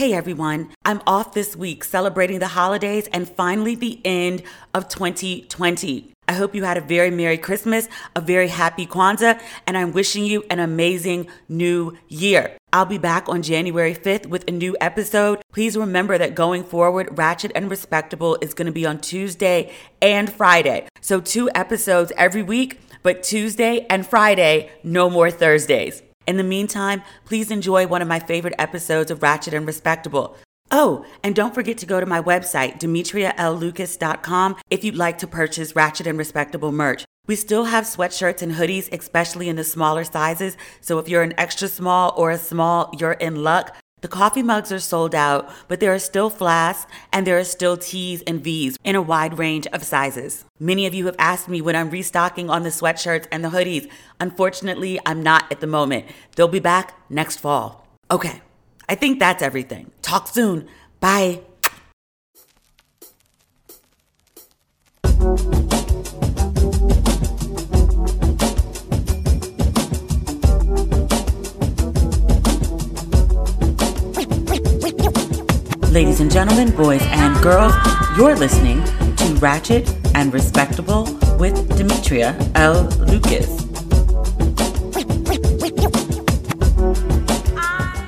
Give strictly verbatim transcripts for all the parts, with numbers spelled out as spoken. Hey everyone, I'm off this week celebrating the holidays and finally the end of twenty twenty. I hope you had a very Merry Christmas, a very happy Kwanzaa, and I'm wishing you an amazing new year. I'll be back on January fifth with a new episode. Please remember that going forward, Ratchet and Respectable is going to be on Tuesday and Friday. So two episodes every week, but Tuesday and Friday, no more Thursdays. In the meantime, please enjoy one of my favorite episodes of Ratchet and Respectable. Oh, and don't forget to go to my website, Demetria L Lucas dot com, if you'd like to purchase Ratchet and Respectable merch. We still have sweatshirts and hoodies, especially in the smaller sizes, so if you're an extra small or a small, you're in luck. The coffee mugs are sold out, but there are still flasks and there are still T's and V's in a wide range of sizes. Many of you have asked me when I'm restocking on the sweatshirts and the hoodies. Unfortunately, I'm not at the moment. They'll be back next fall. Okay, I think that's everything. Talk soon. Bye. Ladies and gentlemen, boys and girls, you're listening to Ratchet and Respectable with Demetria L. Lucas.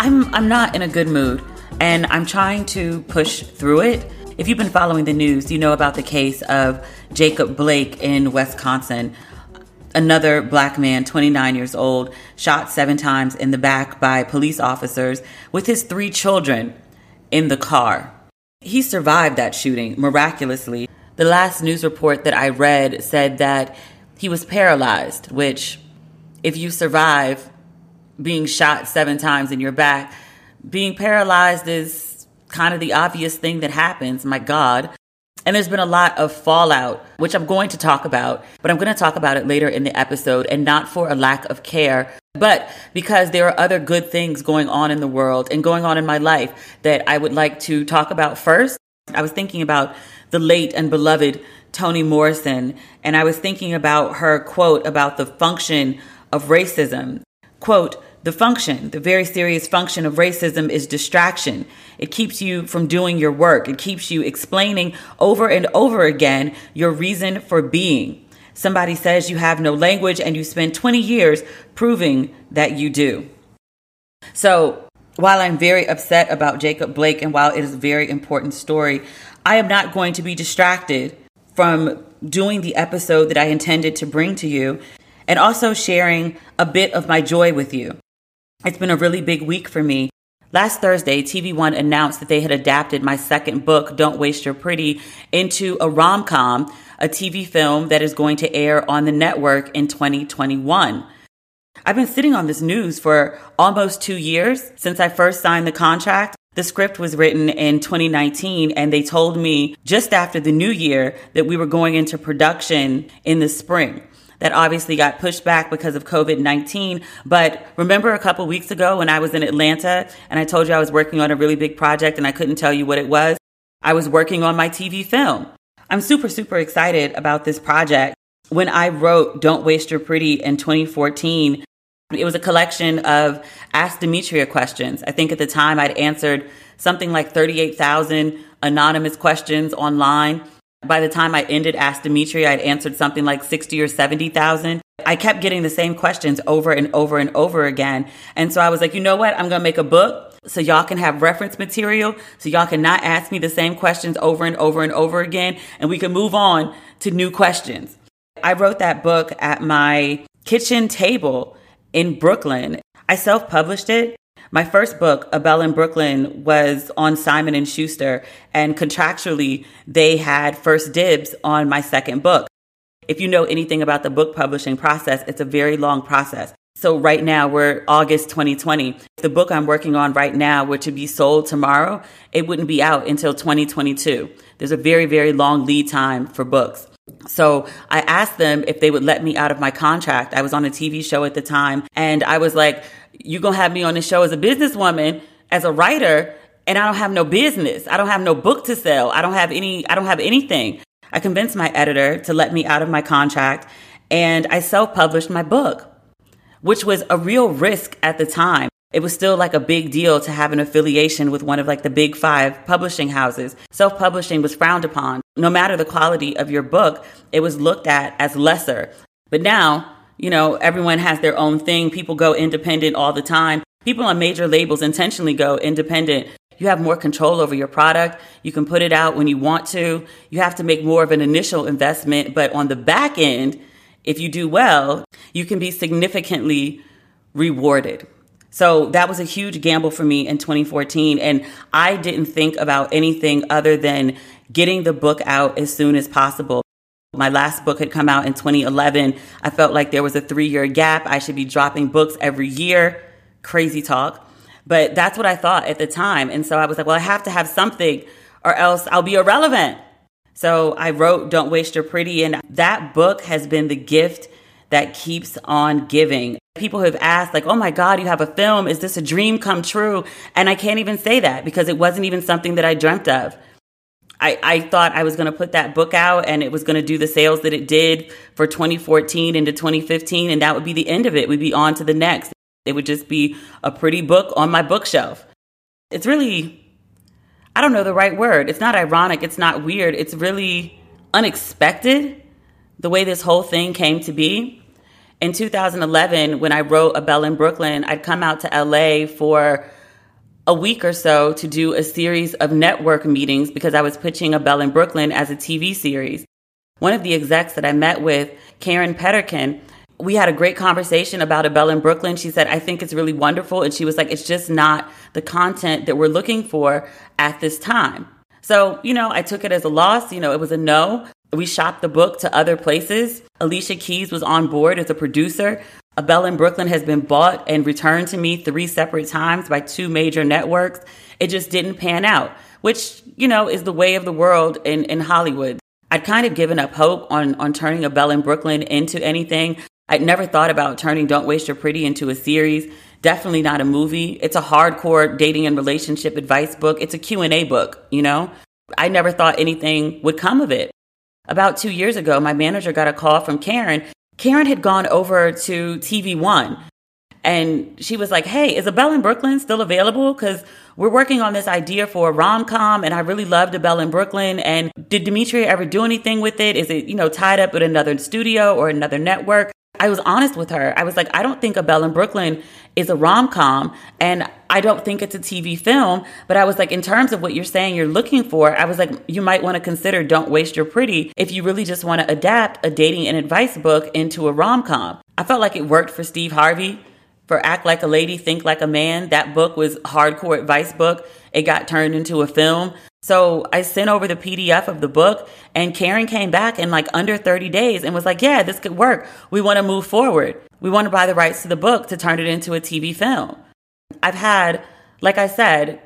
I'm I'm not in a good mood, and I'm trying to push through it. If you've been following the news, you know about the case of Jacob Blake in Wisconsin. Another black man, twenty-nine years old, shot seven times in the back by police officers with his three children in the car. He survived that shooting miraculously. The last news report that I read said that he was paralyzed, which if you survive being shot seven times in your back, being paralyzed is kind of the obvious thing that happens, my God. And there's been a lot of fallout, which I'm going to talk about, but I'm going to talk about it later in the episode, and not for a lack of care, but because there are other good things going on in the world and going on in my life that I would like to talk about first. I was thinking about the late and beloved Toni Morrison, and I was thinking about her quote about the function of racism. Quote, "The function, the very serious function of racism is distraction. It keeps you from doing your work. It keeps you explaining over and over again your reason for being. Somebody says you have no language and you spend twenty years proving that you do." So while I'm very upset about Jacob Blake, and while it is a very important story, I am not going to be distracted from doing the episode that I intended to bring to you, and also sharing a bit of my joy with you. It's been a really big week for me. Last Thursday, T V One announced that they had adapted my second book, Don't Waste Your Pretty, into a rom-com, a T V film that is going to air on the network in twenty twenty-one. I've been sitting on this news for almost two years since I first signed the contract. The script was written in twenty nineteen, and they told me just after the new year that we were going into production in the spring. That obviously got pushed back because of covid nineteen. But remember a couple weeks ago when I was in Atlanta and I told you I was working on a really big project and I couldn't tell you what it was? I was working on my T V film. I'm super, super excited about this project. When I wrote Don't Waste Your Pretty in twenty fourteen, it was a collection of Ask Demetria questions. I think at the time I'd answered something like thirty-eight thousand anonymous questions online. By the time I ended Ask Demetria, I'd answered something like sixty or seventy thousand. I kept getting the same questions over and over and over again. And so I was like, you know what? I'm going to make a book so y'all can have reference material, so y'all can not ask me the same questions over and over and over again, and we can move on to new questions. I wrote that book at my kitchen table in Brooklyn. I self-published it. My first book, A Belle in Brooklyn, was on Simon and Schuster, and contractually, they had first dibs on my second book. If you know anything about the book publishing process, it's a very long process. So right now, we're August twenty twenty. The book I'm working on right now were to be sold tomorrow, it wouldn't be out until twenty twenty-two. There's a very, very long lead time for books. So I asked them if they would let me out of my contract. I was on a T V show at the time, and I was like, you're going to have me on the show as a businesswoman, as a writer, and I don't have no business. I don't have no book to sell. I don't have any, I don't have anything. I convinced my editor to let me out of my contract, and I self-published my book, which was a real risk at the time. it was still like a big deal to have an affiliation with one of like the big five publishing houses. Self-publishing was frowned upon. No matter the quality of your book, it was looked at as lesser. But now, you know, everyone has their own thing. People go independent all the time. People on major labels intentionally go independent. You have more control over your product. You can put it out when you want to. You have to make more of an initial investment. But on the back end, if you do well, you can be significantly rewarded. So that was a huge gamble for me in twenty fourteen. And I didn't think about anything other than getting the book out as soon as possible. My last book had come out in twenty eleven. I felt like there was a three-year gap. I should be dropping books every year. Crazy talk. But that's what I thought at the time. And so I was like, well, I have to have something or else I'll be irrelevant. So I wrote Don't Waste Your Pretty. And that book has been the gift that keeps on giving. People have asked like, oh my God, you have a film. Is this a dream come true? And I can't even say that because it wasn't even something that I dreamt of. I, I thought I was going to put that book out and it was going to do the sales that it did for twenty fourteen into twenty fifteen. And that would be the end of it. We'd be on to the next. It would just be a pretty book on my bookshelf. It's really, I don't know the right word. It's not ironic. It's not weird. It's really unexpected, the way this whole thing came to be. In two thousand eleven, when I wrote A Belle in Brooklyn, I'd come out to L A for a week or so to do a series of network meetings because I was pitching A Belle in Brooklyn as a T V series. One of the execs that I met with, Karen Petterkin, we had a great conversation about A Belle in Brooklyn. She said, I think it's really wonderful. And she was like, it's just not the content that we're looking for at this time. So, you know, I took it as a loss. You know, it was a no. We shopped the book to other places. Alicia Keys was on board as a producer. A Belle in Brooklyn has been bought and returned to me three separate times by two major networks. It just didn't pan out, which, you know, is the way of the world in, in Hollywood. I'd kind of given up hope on, on turning A Belle in Brooklyn into anything. I'd never thought about turning Don't Waste Your Pretty into a series. Definitely not a movie. It's a hardcore dating and relationship advice book. It's a Q and A book, you know? I never thought anything would come of it. About two years ago, my manager got a call from Karen. Karen had gone over to T V One, and she was like, hey, is A Belle in Brooklyn still available? Because we're working on this idea for a rom-com, and I really loved A Belle in Brooklyn. And did Demetria ever do anything with it? Is it, you know, tied up with another studio or another network? I was honest with her. I was like, I don't think A Belle in Brooklyn is a rom-com, and I don't think it's a T V film. But I was like, in terms of what you're saying you're looking for, I was like, you might want to consider Don't Waste Your Pretty if you really just want to adapt a dating and advice book into a rom-com. I felt like it worked for Steve Harvey, for Act Like a Lady, Think Like a Man. That book was a hardcore advice book. It got turned into a film. So I sent over the P D F of the book, and Karen came back in like under thirty days and was like, yeah, this could work. We want to move forward. We want to buy the rights to the book to turn it into a T V film. I've had, like I said,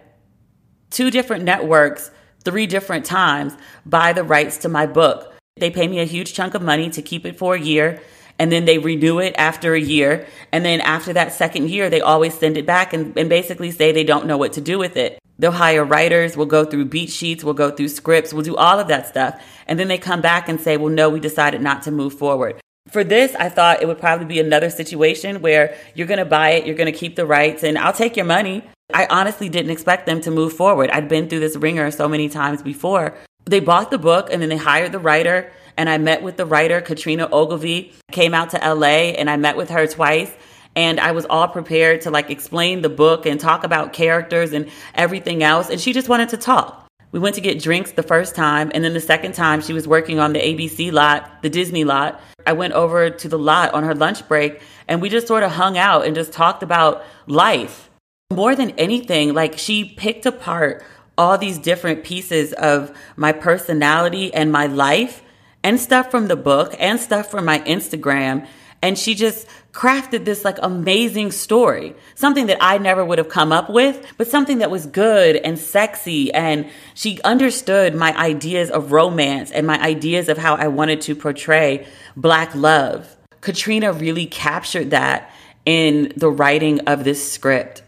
two different networks, three different times buy the rights to my book. They pay me a huge chunk of money to keep it for a year, and then they renew it after a year. And then after that second year, they always send it back and, and basically say they don't know what to do with it. They'll hire writers, we'll go through beat sheets, we'll go through scripts, we'll do all of that stuff. And then they come back and say, well, no, we decided not to move forward. For this, I thought it would probably be another situation where you're going to buy it, you're going to keep the rights, and I'll take your money. I honestly didn't expect them to move forward. I'd been through this ringer so many times before. They bought the book and then they hired the writer, and I met with the writer, Katrina Ogilvie, came out to L A, and I met with her twice. And I was all prepared to like explain the book and talk about characters and everything else. And she just wanted to talk. We went to get drinks the first time. And then the second time she was working on the A B C lot, the Disney lot. I went over to the lot on her lunch break and we just sort of hung out and just talked about life. More than anything, like she picked apart all these different pieces of my personality and my life and stuff from the book and stuff from my Instagram. And she just crafted this like amazing story, something that I never would have come up with, but something that was good and sexy. And she understood my ideas of romance and my ideas of how I wanted to portray Black love. Katrina really captured that in the writing of this script.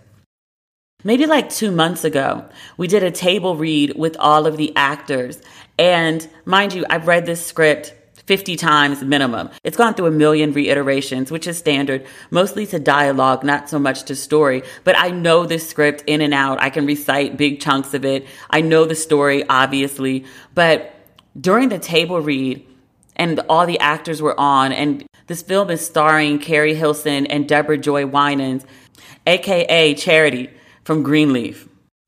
Maybe like two months ago, we did a table read with all of the actors. And mind you, I've read this script fifty times minimum. It's gone through a million reiterations, which is standard, mostly to dialogue, not so much to story. But I know this script in and out. I can recite big chunks of it. I know the story, obviously. But during the table read, and all the actors were on, and this film is starring Carrie Hilson and Deborah Joy Wynans, a k a. Charity from Greenleaf.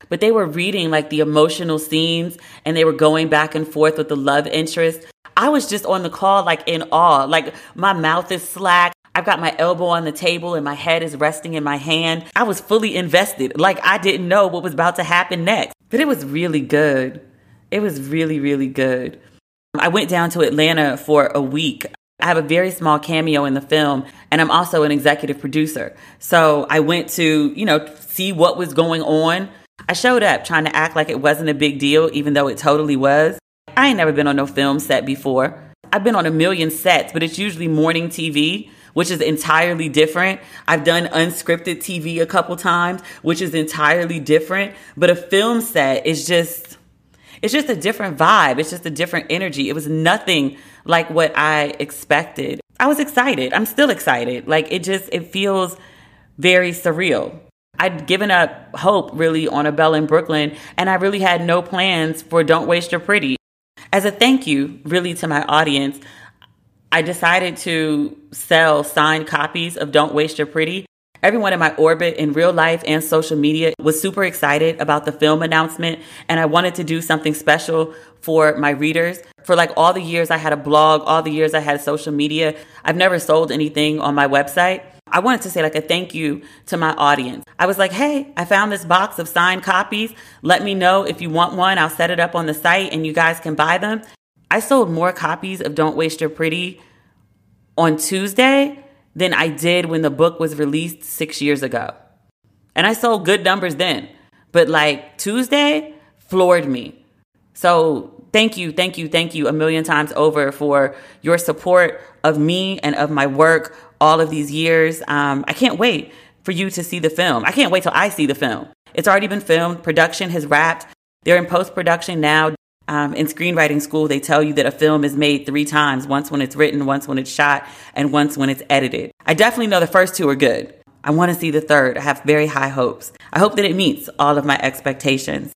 But they were reading like the emotional scenes, and they were going back and forth with the love interest. I was just on the call like in awe, like my mouth is slack. I've got my elbow on the table and my head is resting in my hand. I was fully invested, like I didn't know what was about to happen next. But it was really good. It was really, really good. I went down to Atlanta for a week. I have a very small cameo in the film, and I'm also an executive producer. So I went to, you know, see what was going on. I showed up trying to act like it wasn't a big deal, even though it totally was. I ain't never been on no film set before. I've been on a million sets, but it's usually morning T V, which is entirely different. I've done unscripted T V a couple times, which is entirely different. But a film set is just... It's just a different vibe. It's just a different energy. It was nothing like what I expected. I was excited. I'm still excited. Like it just, it feels very surreal. I'd given up hope really on A Belle in Brooklyn, and I really had no plans for Don't Waste Your Pretty. As a thank you really to my audience, I decided to sell signed copies of Don't Waste Your Pretty. Everyone in my orbit in real life and social media was super excited about the film announcement, and I wanted to do something special for my readers. For like all the years I had a blog, all the years I had social media, I've never sold anything on my website. I wanted to say like a thank you to my audience. I was like, hey, I found this box of signed copies. Let me know if you want one. I'll set it up on the site and you guys can buy them. I sold more copies of Don't Waste Your Pretty on Tuesday than I did when the book was released six years ago. And I sold good numbers then. But like Tuesday floored me. So thank you, thank you, thank you a million times over for your support of me and of my work all of these years. Um, I can't wait for you to see the film. I can't wait till I see the film. It's already been filmed. Production has wrapped. They're in post-production now. Um, in screenwriting school, they tell you that a film is made three times, once when it's written, once when it's shot, and once when it's edited. I definitely know the first two are good. I want to see the third. I have very high hopes. I hope that it meets all of my expectations.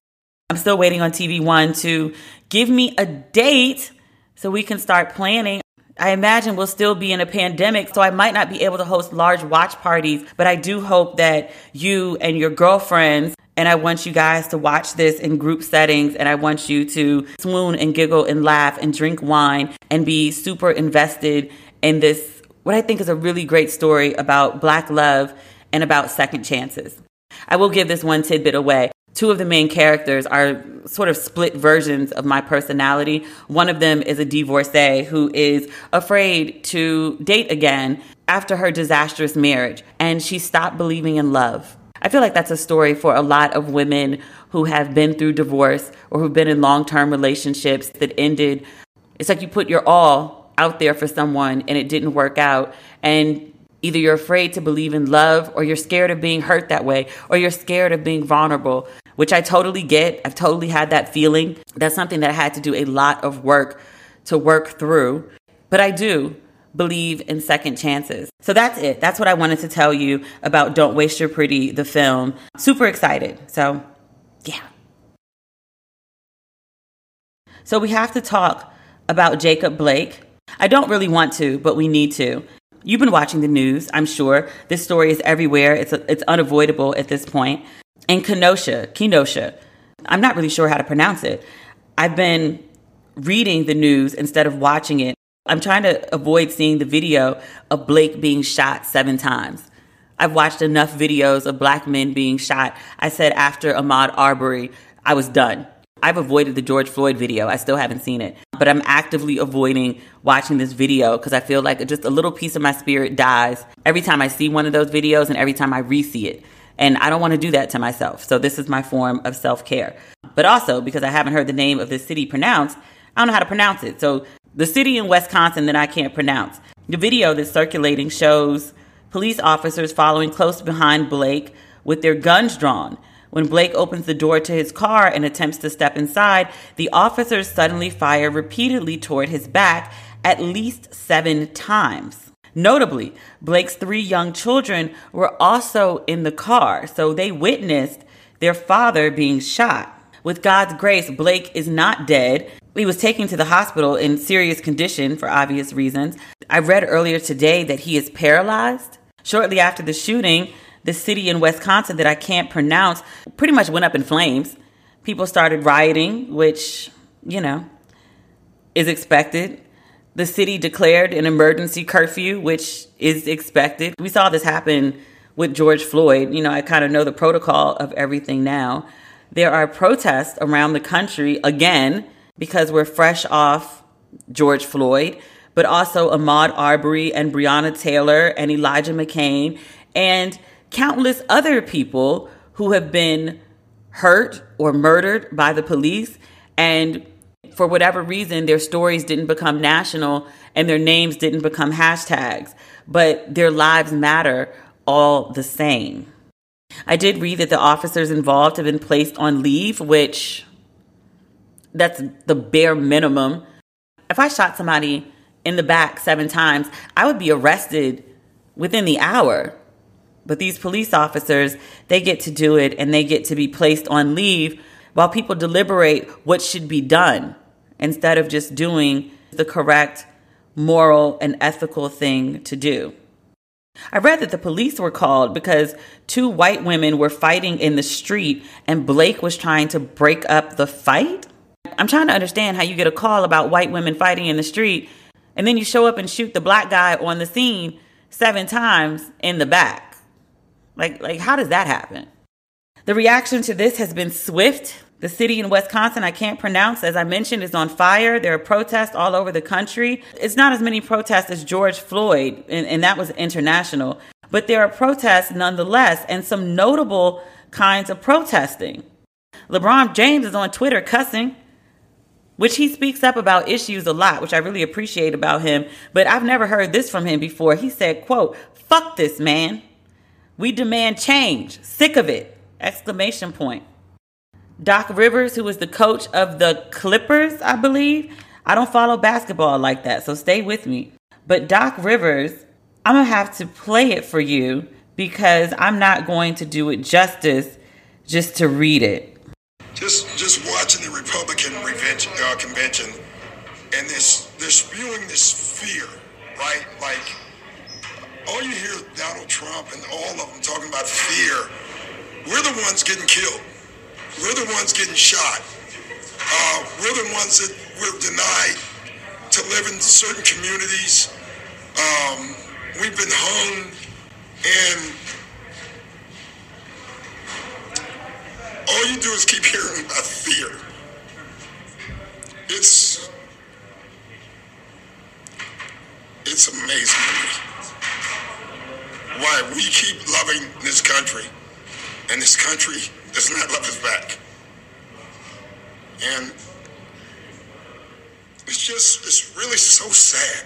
I'm still waiting on T V One to give me a date so we can start planning. I imagine we'll still be in a pandemic, so I might not be able to host large watch parties, but I do hope that you and your girlfriends, and I want you guys to watch this in group settings, and I want you to swoon and giggle and laugh and drink wine and be super invested in this, what I think is a really great story about Black love and about second chances. I will give this one tidbit away. Two of the main characters are sort of split versions of my personality. One of them is a divorcee who is afraid to date again after her disastrous marriage, and she stopped believing in love. I feel like that's a story for a lot of women who have been through divorce or who've been in long-term relationships that ended. It's like you put your all out there for someone and it didn't work out. And either you're afraid to believe in love, or you're scared of being hurt that way, or you're scared of being vulnerable, which I totally get. I've totally had that feeling. That's something that I had to do a lot of work to work through. But I do believe in second chances. So that's it. That's what I wanted to tell you about Don't Waste Your Pretty, the film. Super excited. So yeah. So we have to talk about Jacob Blake. I don't really want to, but we need to. You've been watching the news, I'm sure. This story is everywhere. It's a, it's unavoidable at this point. And Kenosha, Kenosha, I'm not really sure how to pronounce it. I've been reading the news instead of watching it. I'm trying to avoid seeing the video of Blake being shot seven times. I've watched enough videos of Black men being shot. I said after Ahmaud Arbery, I was done. I've avoided the George Floyd video. I still haven't seen it. But I'm actively avoiding watching this video because I feel like just a little piece of my spirit dies every time I see one of those videos and every time I re-see it. And I don't want to do that to myself. So this is my form of self-care. But also, because I haven't heard the name of this city pronounced, I don't know how to pronounce it. So the city in Wisconsin that I can't pronounce. The video that's circulating shows police officers following close behind Blake with their guns drawn. When Blake opens the door to his car and attempts to step inside, the officers suddenly fire repeatedly toward his back at least seven times. Notably, Blake's three young children were also in the car, so they witnessed their father being shot. With God's grace, Blake is not dead. He was taken to the hospital in serious condition for obvious reasons. I read earlier today that he is paralyzed. Shortly after the shooting, the city in Wisconsin that I can't pronounce pretty much went up in flames. People started rioting, which, you know, is expected. The city declared an emergency curfew, which is expected. We saw this happen with George Floyd. You know, I kind of know the protocol of everything now. There are protests around the country, again, because we're fresh off George Floyd, but also Ahmaud Arbery and Breonna Taylor and Elijah McCain and countless other people who have been hurt or murdered by the police. And for whatever reason, their stories didn't become national and their names didn't become hashtags, but their lives matter all the same. I did read that the officers involved have been placed on leave, which that's the bare minimum. If I shot somebody in the back seven times, I would be arrested within the hour. But these police officers, they get to do it and they get to be placed on leave while people deliberate what should be done, instead of just doing the correct moral and ethical thing to do. I read that the police were called because two white women were fighting in the street and Blake was trying to break up the fight. I'm trying to understand how you get a call about white women fighting in the street and then you show up and shoot the black guy on the scene seven times in the back. Like, like how does that happen? The reaction to this has been swift. The city in Wisconsin, I can't pronounce, as I mentioned, is on fire. There are protests all over the country. It's not as many protests as George Floyd, and, and that was international. But there are protests nonetheless, and some notable kinds of protesting. LeBron James is on Twitter cussing, which he speaks up about issues a lot, which I really appreciate about him. But I've never heard this from him before. He said, quote, "Fuck this, man. We demand change. Sick of it," exclamation point. Doc Rivers, who is the coach of the Clippers, I believe. I don't follow basketball like that, so stay with me. But Doc Rivers, I'm going to have to play it for you because I'm not going to do it justice just to read it. Just just watching the Republican revenge, uh, convention, and this, they're spewing this fear, right? Like, all you hear is Donald Trump and all of them talking about fear. We're the ones getting killed. We're the ones getting shot. Uh, we're the ones that we're denied to live in certain communities. Um, we've been hung, and all you do is keep hearing about fear. It's it's amazing to me why we keep loving this country, and this country does not love us back. And it's just, it's really so sad.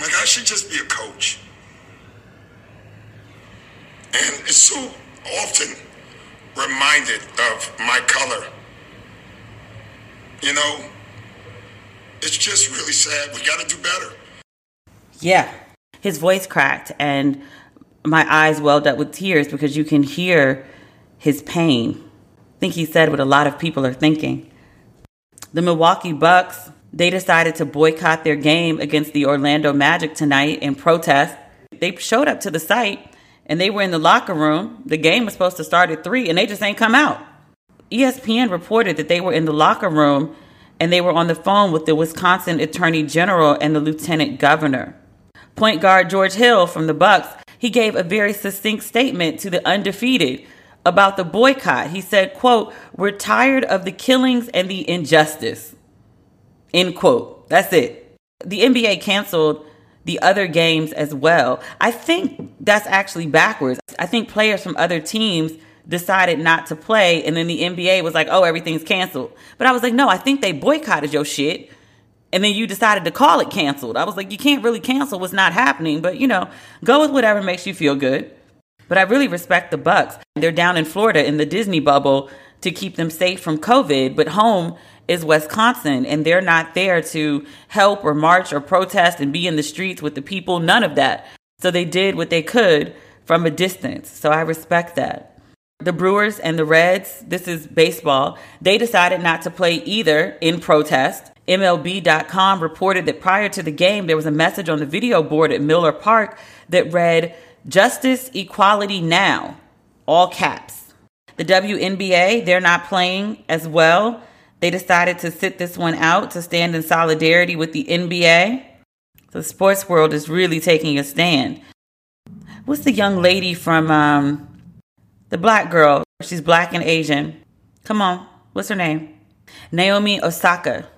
Like, I should just be a coach. And it's so often reminded of my color. You know, it's just really sad. We gotta do better. Yeah, his voice cracked and my eyes welled up with tears because you can hear his pain. I think he said what a lot of people are thinking. The Milwaukee Bucks, they decided to boycott their game against the Orlando Magic tonight in protest. They showed up to the site and they were in the locker room. The game was supposed to start at three and they just ain't come out. E S P N reported that they were in the locker room and they were on the phone with the Wisconsin Attorney General and the Lieutenant Governor. Point guard George Hill from the Bucks, he gave a very succinct statement to the Undefeated about the boycott. He said, quote, "We're tired of the killings and the injustice," end quote. That's it. The N B A canceled the other games as well. I think that's actually backwards. I think players from other teams decided not to play, and then the N B A was like, oh, everything's canceled. But I was like, no, I think they boycotted your shit, and then you decided to call it canceled. I was like, you can't really cancel what's not happening, but, you know, go with whatever makes you feel good. But I really respect the Bucks. They're down in Florida in the Disney bubble to keep them safe from COVID, but home is Wisconsin, and they're not there to help or march or protest and be in the streets with the people, none of that. So they did what they could from a distance. So I respect that. The Brewers and the Reds, this is baseball, they decided not to play either in protest. M L B dot com reported that prior to the game, there was a message on the video board at Miller Park that read, "Justice, equality now," all caps. The W N B A, they're not playing as well. They decided to sit this one out to stand in solidarity with the N B A. The sports world is really taking a stand. What's the young lady from um, the black girl? She's black and Asian. Come on. What's her name? Naomi Osaka.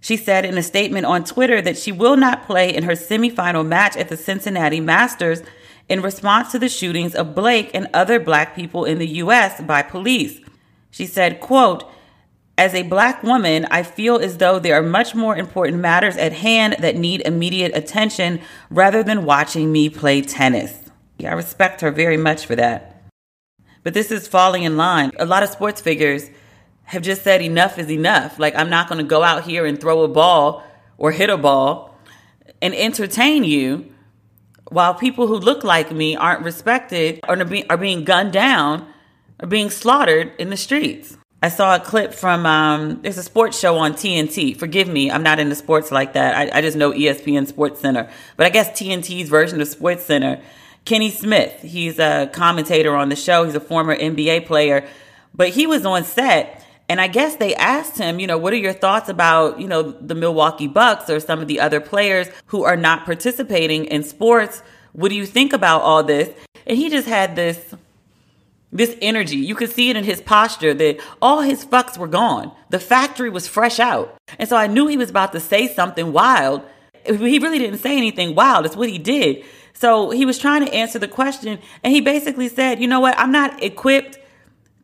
She said in a statement on Twitter that she will not play in her semifinal match at the Cincinnati Masters in response to the shootings of Blake and other black people in the U S by police. She said, quote, "As a black woman, I feel as though there are much more important matters at hand that need immediate attention rather than watching me play tennis." Yeah, I respect her very much for that. But this is falling in line. A lot of sports figures have just said enough is enough. Like, I'm not going to go out here and throw a ball or hit a ball and entertain you while people who look like me aren't respected or are being gunned down or being slaughtered in the streets. I saw a clip from, um, there's a sports show on T N T. Forgive me, I'm not into sports like that. I, I just know E S P N Sports Center. But I guess T N T's version of Sports Center, Kenny Smith, he's a commentator on the show. He's a former N B A player. But he was on set, and I guess they asked him, you know, what are your thoughts about, you know, the Milwaukee Bucks or some of the other players who are not participating in sports? What do you think about all this? And he just had this... This energy, you could see it in his posture that all his fucks were gone. The factory was fresh out. And so I knew he was about to say something wild. He really didn't say anything wild. It's what he did. So he was trying to answer the question. And he basically said, you know what? I'm not equipped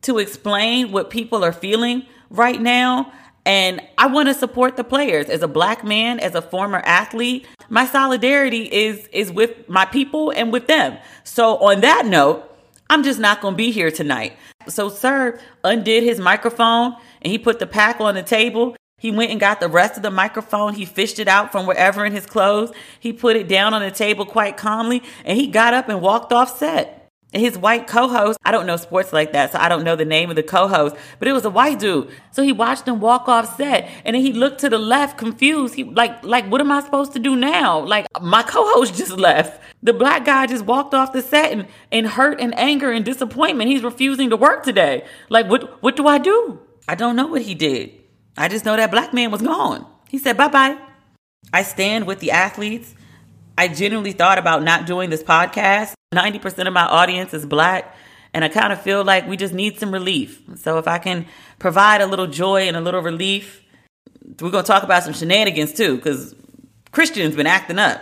to explain what people are feeling right now. And I want to support the players. As a black man, as a former athlete, my solidarity is, is with my people and with them. So on that note, I'm just not going to be here tonight. So sir undid his microphone and he put the pack on the table. He went and got the rest of the microphone. He fished it out from wherever in his clothes. He put it down on the table quite calmly and he got up and walked off set. And his white co-host, I don't know sports like that, so I don't know the name of the co-host, but it was a white dude. So he watched him walk off set and then he looked to the left confused. He like, like, what am I supposed to do now? Like, my co-host just left. The black guy just walked off the set and in hurt and anger and disappointment. He's refusing to work today. Like, what, what do I do? I don't know what he did. I just know that black man was gone. He said, bye-bye. I stand with the athletes. I genuinely thought about not doing this podcast. ninety percent of my audience is black. And I kind of feel like we just need some relief. So if I can provide a little joy and a little relief, we're going to talk about some shenanigans too, because Christians been acting up.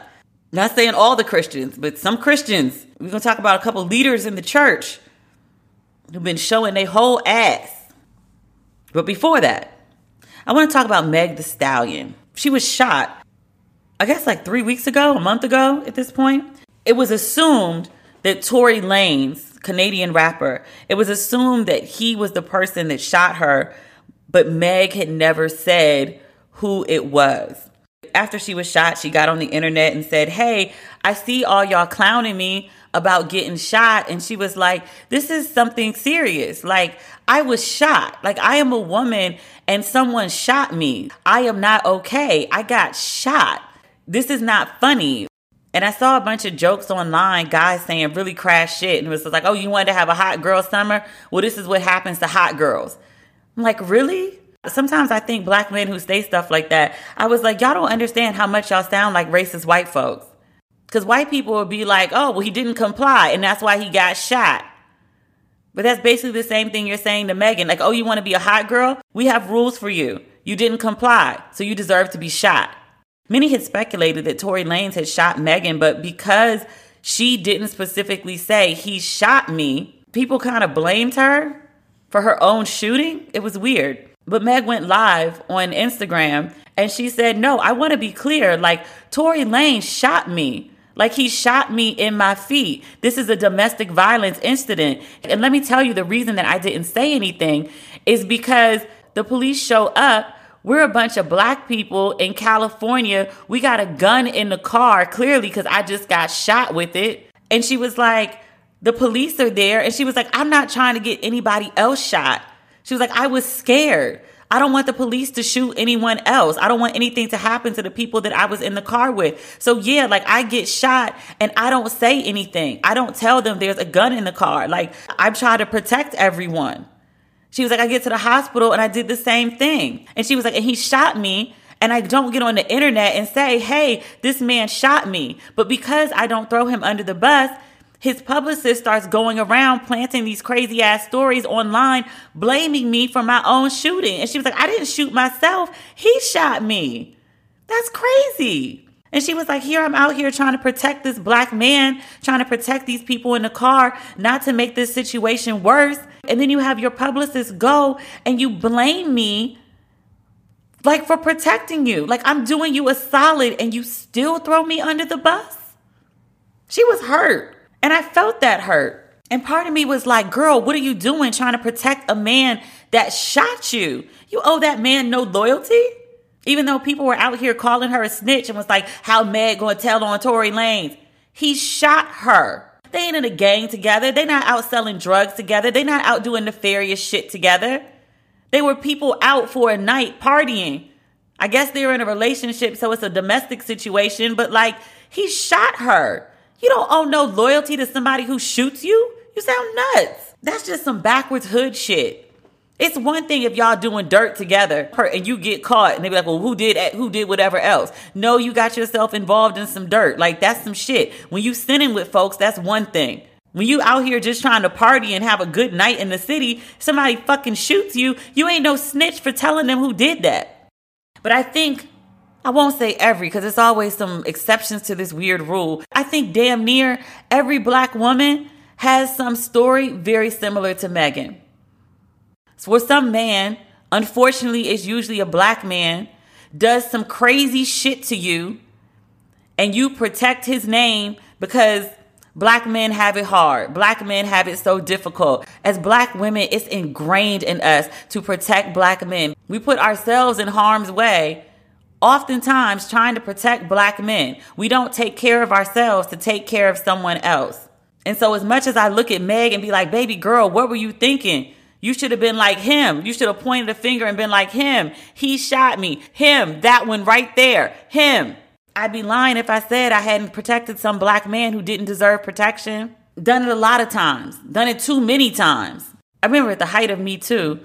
Not saying all the Christians, but some Christians. We're going to talk about a couple leaders in the church who've been showing their whole ass. But before that, I want to talk about Meg the Stallion. She was shot, I guess like three weeks ago, a month ago at this point. It was assumed that Tory Lanez, Canadian rapper, it was assumed that he was the person that shot her, but Meg had never said who it was. After she was shot, she got on the internet and said, hey, I see all y'all clowning me about getting shot. And she was like, this is something serious. Like, I was shot. Like, I am a woman and someone shot me. I am not okay. I got shot. This is not funny. And I saw a bunch of jokes online, guys saying really crass shit. And it was like, oh, you wanted to have a hot girl summer? Well, this is what happens to hot girls. I'm like, really? Sometimes I think black men who say stuff like that, I was like, y'all don't understand how much y'all sound like racist white folks. Because white people would be like, oh, well, he didn't comply, and that's why he got shot. But that's basically the same thing you're saying to Megan. Like, oh, you want to be a hot girl? We have rules for you. You didn't comply, so you deserve to be shot. Many had speculated that Tory Lanez had shot Megan, but because she didn't specifically say, he shot me, people kind of blamed her for her own shooting. It was weird. But Meg went live on Instagram and she said, no, I want to be clear. Like, Tory Lanez shot me. Like, he shot me in my feet. This is a domestic violence incident. And let me tell you, the reason that I didn't say anything is because the police show up. We're a bunch of black people in California. We got a gun in the car, clearly, because I just got shot with it. And she was like, the police are there. And she was like, I'm not trying to get anybody else shot. She was like, I was scared. I don't want the police to shoot anyone else. I don't want anything to happen to the people that I was in the car with. So yeah, like, I get shot and I don't say anything. I don't tell them there's a gun in the car. Like, I try to protect everyone. She was like, I get to the hospital and I did the same thing. And she was like, and he shot me. And I don't get on the internet and say, hey, this man shot me. But because I don't throw him under the bus, his publicist starts going around planting these crazy ass stories online, blaming me for my own shooting. And she was like, I didn't shoot myself. He shot me. That's crazy. And she was like, here, I'm out here trying to protect this black man, trying to protect these people in the car, not to make this situation worse. And then you have your publicist go and you blame me, like, for protecting you. Like, I'm doing you a solid and you still throw me under the bus. She was hurt. And I felt that hurt. And part of me was like, girl, what are you doing trying to protect a man that shot you? You owe that man no loyalty? Even though people were out here calling her a snitch and was like, how Meg gonna tell on Tory Lanez? He shot her. They ain't in a gang together. They not out selling drugs together. They not out doing nefarious shit together. They were people out for a night partying. I guess they were in a relationship, so it's a domestic situation. But like, he shot her. You don't owe no loyalty to somebody who shoots you. You sound nuts. That's just some backwards hood shit. It's one thing if y'all doing dirt together and you get caught and they be like, well, who did who did whatever else? No, you got yourself involved in some dirt. Like, that's some shit. When you sinning with folks, that's one thing. When you out here just trying to party and have a good night in the city, somebody fucking shoots you. You ain't no snitch for telling them who did that. But I think... I won't say every, because there's always some exceptions to this weird rule. I think damn near every black woman has some story very similar to Megan. For some man, unfortunately, it's usually a black man, does some crazy shit to you, and you protect his name because black men have it hard. Black men have it so difficult. As black women, it's ingrained in us to protect black men. We put ourselves in harm's way, oftentimes trying to protect black men. We don't take care of ourselves to take care of someone else. And so as much as I look at Meg and be like, baby girl, what were you thinking? You should have been like him. You should have pointed a finger and been like him. He shot me. Him. That one right there. Him. I'd be lying if I said I hadn't protected some black man who didn't deserve protection. Done it a lot of times. Done it too many times. I remember at the height of Me Too,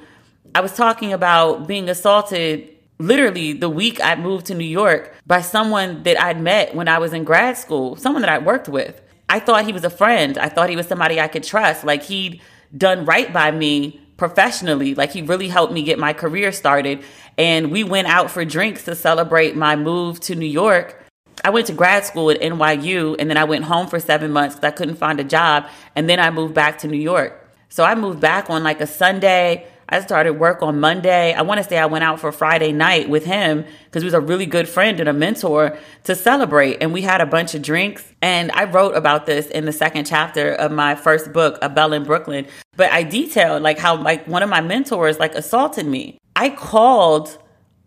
I was talking about being assaulted literally the week I moved to New York by someone that I'd met when I was in grad school, someone that I worked with. I thought he was a friend. I thought he was somebody I could trust. Like, he'd done right by me professionally. Like, he really helped me get my career started. And we went out for drinks to celebrate my move to New York. I went to grad school at N Y U, and then I went home for seven months because I couldn't find a job. And then I moved back to New York. So I moved back on like a Sunday. I started work on Monday. I want to say I went out for Friday night with him because he was a really good friend and a mentor, to celebrate. And we had a bunch of drinks. And I wrote about this in the second chapter of my first book, A Belle in Brooklyn. But I detailed like how like one of my mentors like assaulted me. I called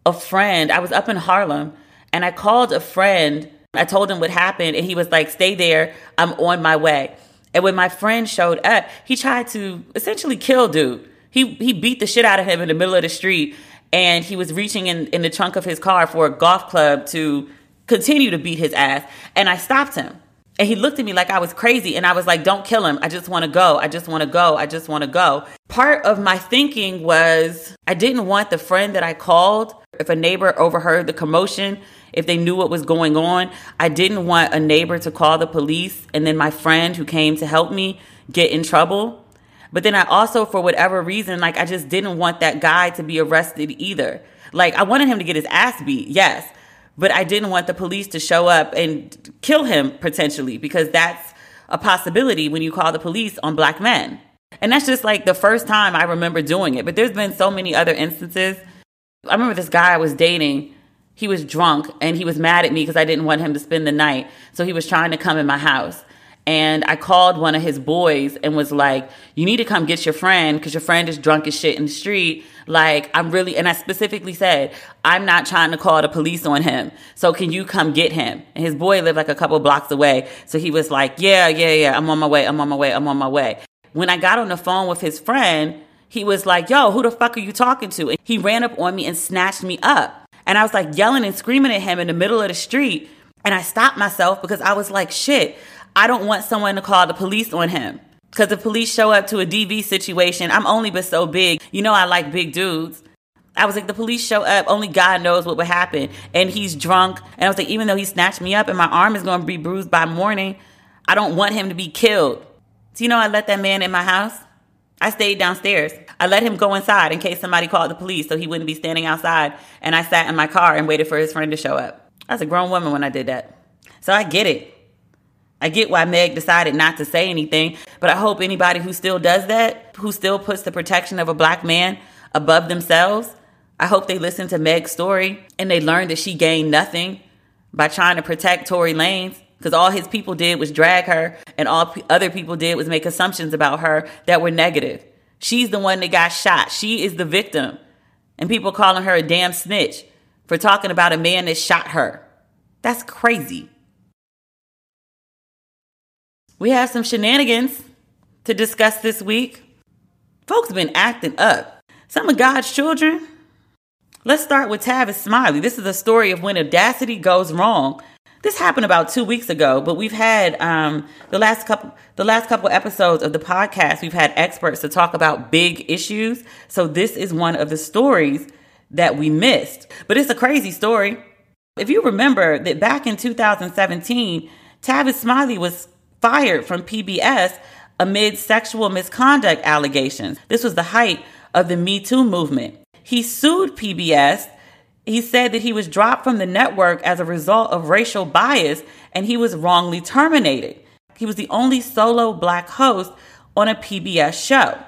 a friend. I was up in Harlem and I called a friend. I told him what happened and he was like, stay there. I'm on my way. And when my friend showed up, he tried to essentially kill dude. He he beat the shit out of him in the middle of the street, and he was reaching in, in the trunk of his car for a golf club to continue to beat his ass. And I stopped him. And he looked at me like I was crazy, and I was like, don't kill him. I just want to go. I just want to go. I just want to go. Part of my thinking was I didn't want the friend that I called, if a neighbor overheard the commotion, if they knew what was going on, I didn't want a neighbor to call the police and then my friend who came to help me get in trouble. But then I also, for whatever reason, like, I just didn't want that guy to be arrested either. Like, I wanted him to get his ass beat, yes. But I didn't want the police to show up and kill him, potentially, because that's a possibility when you call the police on black men. And that's just, like, the first time I remember doing it. But there's been so many other instances. I remember this guy I was dating, he was drunk and he was mad at me because I didn't want him to spend the night. So he was trying to come in my house. And I called one of his boys and was like, you need to come get your friend because your friend is drunk as shit in the street. Like, I'm really, and I specifically said, I'm not trying to call the police on him. So can you come get him? And his boy lived like a couple blocks away. So he was like, yeah, yeah, yeah, I'm on my way, I'm on my way, I'm on my way. When I got on the phone with his friend, he was like, yo, who the fuck are you talking to? And he ran up on me and snatched me up. And I was like yelling and screaming at him in the middle of the street. And I stopped myself because I was like, shit, I don't want someone to call the police on him. Because if police show up to a D V situation, I'm only but so big. You know I like big dudes. I was like, the police show up, only God knows what would happen. And he's drunk. And I was like, even though he snatched me up and my arm is going to be bruised by morning, I don't want him to be killed. So you know I let that man in my house? I stayed downstairs. I let him go inside in case somebody called the police so he wouldn't be standing outside. And I sat in my car and waited for his friend to show up. I was a grown woman when I did that. So I get it. I get why Meg decided not to say anything, but I hope anybody who still does that, who still puts the protection of a black man above themselves, I hope they listen to Meg's story and they learn that she gained nothing by trying to protect Tory Lanez, because all his people did was drag her and all p- other people did was make assumptions about her that were negative. She's the one that got shot. She is the victim. And people calling her a damn snitch for talking about a man that shot her. That's crazy. We have some shenanigans to discuss this week. Folks been acting up. Some of God's children. Let's start with Tavis Smiley. This is a story of when audacity goes wrong. This happened about two weeks ago, but we've had um, the last couple the last couple episodes of the podcast, we've had experts to talk about big issues. So this is one of the stories that we missed. But it's a crazy story. If you remember that back in two thousand seventeen, Tavis Smiley was fired from P B S amid sexual misconduct allegations. This was the height of the Me Too movement. He sued P B S. He said that he was dropped from the network as a result of racial bias and he was wrongly terminated. He was the only solo black host on a P B S show.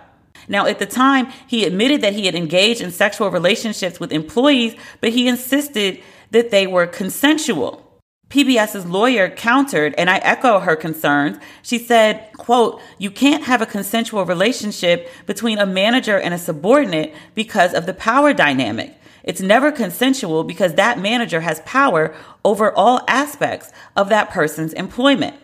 Now, at the time, he admitted that he had engaged in sexual relationships with employees, but he insisted that they were consensual. PBS's lawyer countered, and I echo her concerns. She said, quote, you can't have a consensual relationship between a manager and a subordinate because of the power dynamic. It's never consensual because that manager has power over all aspects of that person's employment.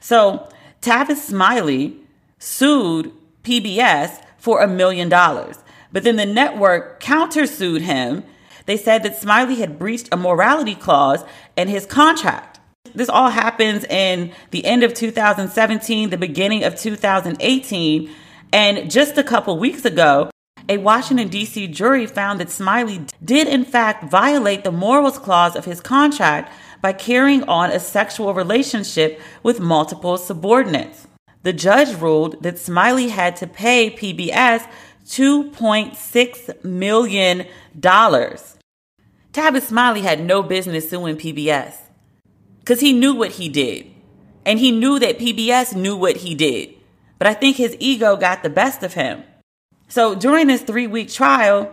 So Tavis Smiley sued P B S for a million dollars, but then the network countersued him. They said that Smiley had breached a morality clause in his contract. This all happens in the end of two thousand seventeen, the beginning of two thousand eighteen. And just a couple weeks ago, a Washington, D C jury found that Smiley did, in fact, violate the morals clause of his contract by carrying on a sexual relationship with multiple subordinates. The judge ruled that Smiley had to pay P B S two point six million dollars. Tavis Smiley had no business suing P B S because he knew what he did and he knew that P B S knew what he did. But I think his ego got the best of him. So during this three-week trial,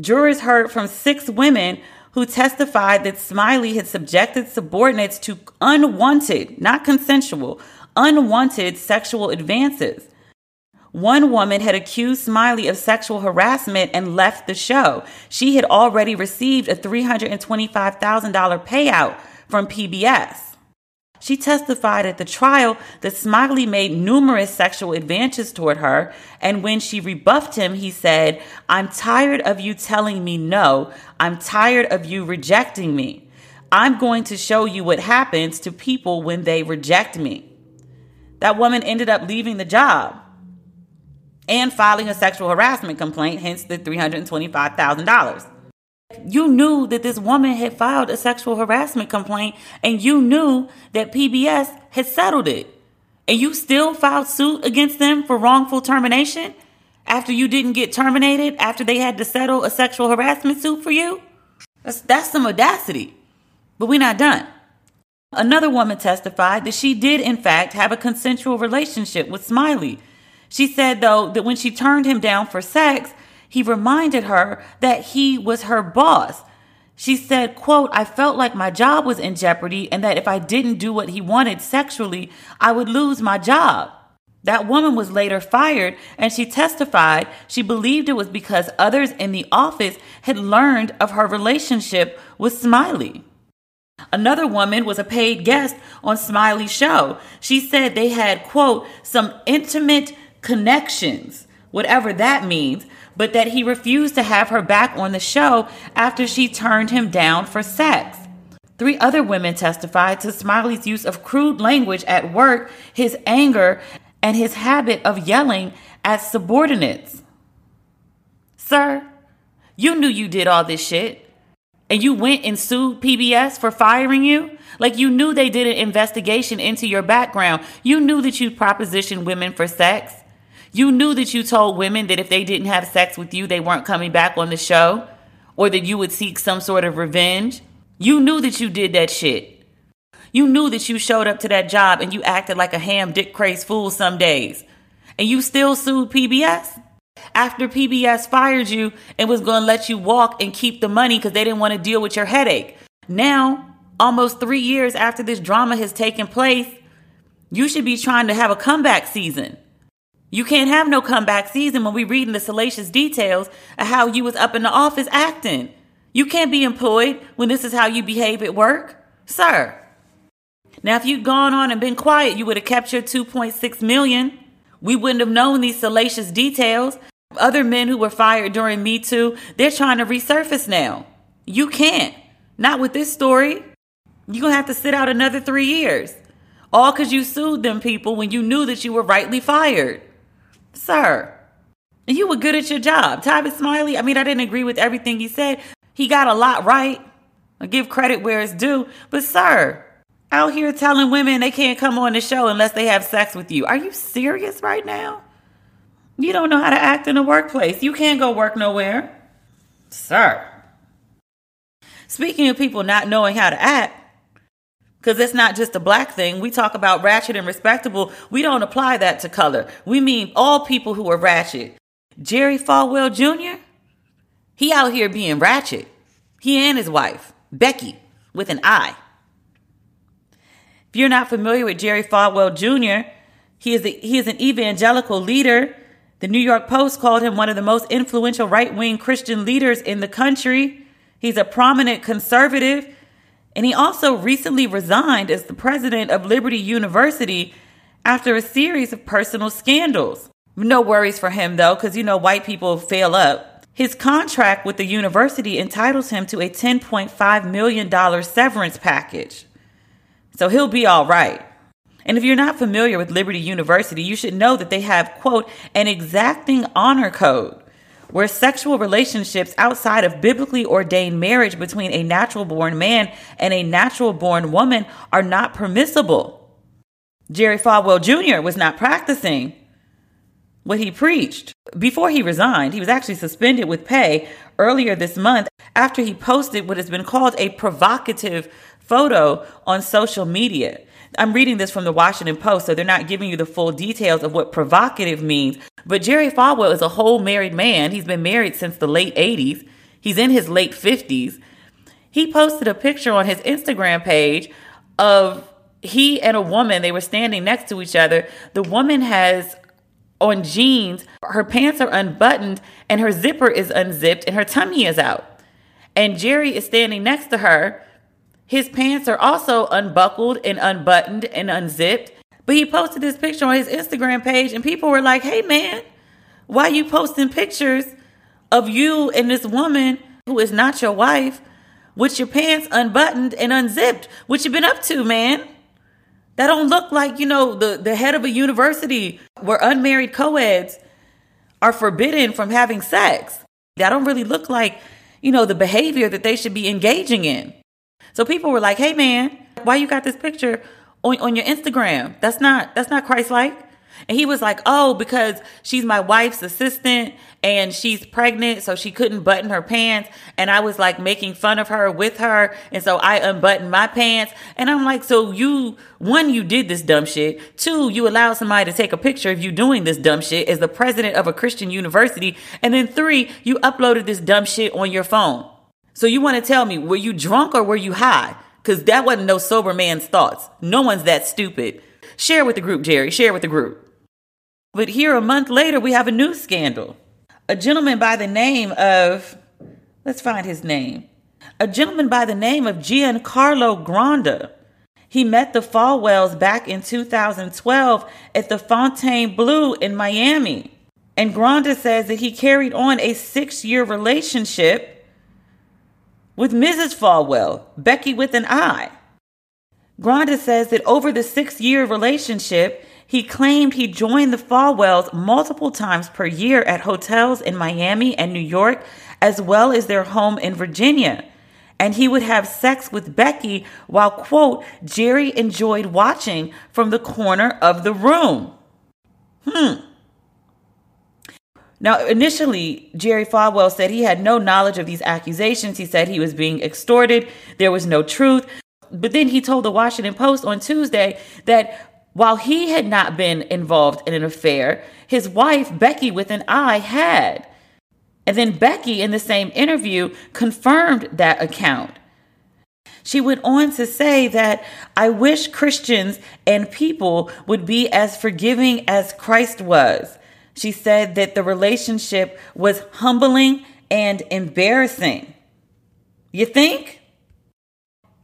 jurors heard from six women who testified that Smiley had subjected subordinates to unwanted, not consensual, unwanted sexual advances. One woman had accused Smiley of sexual harassment and left the show. She had already received a three hundred twenty-five thousand dollars payout from P B S. She testified at the trial that Smiley made numerous sexual advances toward her, and when she rebuffed him, he said, I'm tired of you telling me no. I'm tired of you rejecting me. I'm going to show you what happens to people when they reject me. That woman ended up leaving the job and filing a sexual harassment complaint, hence the three hundred twenty-five thousand dollars. You knew that this woman had filed a sexual harassment complaint, and you knew that P B S had settled it. And you still filed suit against them for wrongful termination after you didn't get terminated, after they had to settle a sexual harassment suit for you? That's, that's some audacity. But we're not done. Another woman testified that she did, in fact, have a consensual relationship with Smiley. She said, though, that when she turned him down for sex, he reminded her that he was her boss. She said, quote, I felt like my job was in jeopardy and that if I didn't do what he wanted sexually, I would lose my job. That woman was later fired, and she testified she believed it was because others in the office had learned of her relationship with Smiley. Another woman was a paid guest on Smiley's show. She said they had, quote, some intimate connections, whatever that means, but that he refused to have her back on the show after she turned him down for sex. Three other women testified to Smiley's use of crude language at work, his anger, and his habit of yelling at subordinates. Sir, you knew you did all this shit, and you went and sued P B S for firing you? Like, you knew they did an investigation into your background. You knew that you propositioned women for sex. You knew that you told women that if they didn't have sex with you, they weren't coming back on the show, or that you would seek some sort of revenge. You knew that you did that shit. You knew that you showed up to that job and you acted like a ham, dick, crazed fool some days. And you still sued P B S? After P B S fired you and was going to let you walk and keep the money because they didn't want to deal with your headache. Now, almost three years after this drama has taken place, you should be trying to have a comeback season. You can't have no comeback season when we reading the salacious details of how you was up in the office acting. You can't be employed when this is how you behave at work, sir. Now, if you'd gone on and been quiet, you would have kept your two point six million dollars. We wouldn't have known these salacious details. Other men who were fired during Me Too, they're trying to resurface now. You can't. Not with this story. You're going to have to sit out another three years. All because you sued them people when you knew that you were rightly fired. Sir, you were good at your job. Tavis Smiley, I mean, I didn't agree with everything he said. He got a lot right. I give credit where it's due. But sir, out here telling women they can't come on the show unless they have sex with you. Are you serious right now? You don't know how to act in the workplace. You can't go work nowhere. Sir. Speaking of people not knowing how to act, because it's not just a black thing. We talk about ratchet and respectable. We don't apply that to color. We mean all people who are ratchet. Jerry Falwell Junior, he out here being ratchet. He and his wife, Becky, with an I. If you're not familiar with Jerry Falwell Junior, he is a, he is an evangelical leader. The New York Post called him one of the most influential right-wing Christian leaders in the country. He's a prominent conservative. And he also recently resigned as the president of Liberty University after a series of personal scandals. No worries for him, though, because, you know, white people fail up. His contract with the university entitles him to a ten point five million dollars severance package. So he'll be all right. And if you're not familiar with Liberty University, you should know that they have, quote, an exacting honor code, where sexual relationships outside of biblically ordained marriage between a natural-born man and a natural-born woman are not permissible. Jerry Falwell Junior was not practicing what he preached. Before he resigned, he was actually suspended with pay earlier this month after he posted what has been called a provocative photo on social media. I'm reading this from the Washington Post, so they're not giving you the full details of what provocative means. But Jerry Falwell is a whole married man. He's been married since the late eighties. He's in his late fifties. He posted a picture on his Instagram page of he and a woman. They were standing next to each other. The woman has on jeans. Her pants are unbuttoned and her zipper is unzipped and her tummy is out. And Jerry is standing next to her. His pants are also unbuckled and unbuttoned and unzipped. But he posted this picture on his Instagram page and people were like, hey, man, why are you posting pictures of you and this woman who is not your wife with your pants unbuttoned and unzipped? What you been up to, man? That don't look like, you know, the, the head of a university where unmarried co-eds are forbidden from having sex. That don't really look like, you know, the behavior that they should be engaging in. So people were like, hey, man, why you got this picture on, on your Instagram? That's not that's not Christ-like. And he was like, oh, because she's my wife's assistant and she's pregnant, so she couldn't button her pants. And I was like making fun of her with her. And so I unbuttoned my pants. And I'm like, so you, one, you did this dumb shit. Two, you allowed somebody to take a picture of you doing this dumb shit as the president of a Christian university. And then three, you uploaded this dumb shit on your phone. So you want to tell me, were you drunk or were you high? Because that wasn't no sober man's thoughts. No one's that stupid. Share with the group, Jerry. Share with the group. But here a month later, we have a new scandal. A gentleman by the name of, let's find his name. A gentleman by the name of Giancarlo Granda. He met the Falwells back in two thousand twelve at the Fontainebleau in Miami. And Granda says that he carried on a six-year relationship with Missus Falwell, Becky with an I. Granda says that over the six-year relationship, he claimed he joined the Falwells multiple times per year at hotels in Miami and New York, as well as their home in Virginia. And he would have sex with Becky while, quote, Jerry enjoyed watching from the corner of the room. Hmm. Now, initially, Jerry Falwell said he had no knowledge of these accusations. He said he was being extorted. There was no truth. But then he told the Washington Post on Tuesday that while he had not been involved in an affair, his wife, Becky with an I, had. And then Becky, in the same interview, confirmed that account. She went on to say that, I wish Christians and people would be as forgiving as Christ was. She said that the relationship was humbling and embarrassing. You think?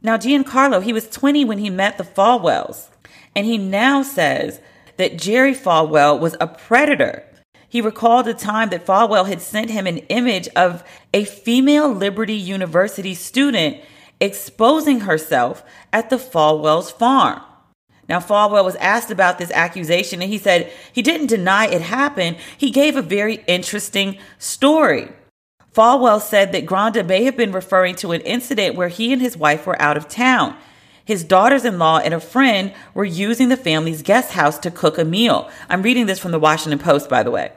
Now, Giancarlo, he was twenty when he met the Falwells. And he now says that Jerry Falwell was a predator. He recalled a time that Falwell had sent him an image of a female Liberty University student exposing herself at the Falwell's farm. Now, Falwell was asked about this accusation, and he said he didn't deny it happened. He gave a very interesting story. Falwell said that Granda may have been referring to an incident where he and his wife were out of town. His daughters-in-law and a friend were using the family's guest house to cook a meal. I'm reading this from the Washington Post, by the way.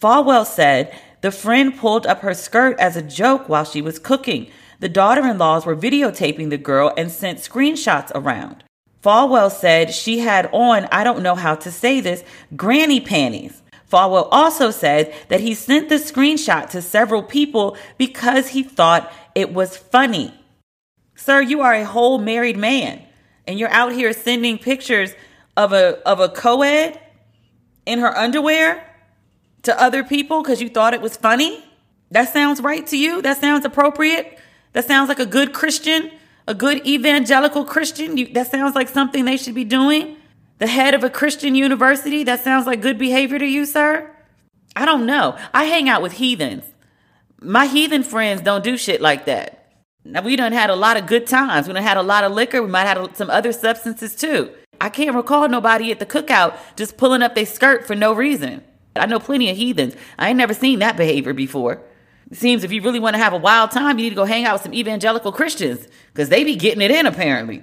Falwell said, the friend pulled up her skirt as a joke while she was cooking. The daughter-in-laws were videotaping the girl and sent screenshots around. Falwell said she had on, I don't know how to say this, granny panties. Falwell also said that he sent the screenshot to several people because he thought it was funny. Sir, you are a whole married man, and you're out here sending pictures of a of a co-ed in her underwear to other people because you thought it was funny? That sounds right to you? That sounds appropriate? That sounds like a good Christian, a good evangelical Christian? You, that sounds like something they should be doing? The head of a Christian university? That sounds like good behavior to you, sir? I don't know. I hang out with heathens. My heathen friends don't do shit like that. Now, we done had a lot of good times. We done had a lot of liquor. We might have had some other substances, too. I can't recall nobody at the cookout just pulling up their skirt for no reason. I know plenty of heathens. I ain't never seen that behavior before. It seems if you really want to have a wild time, you need to go hang out with some evangelical Christians because they be getting it in, apparently.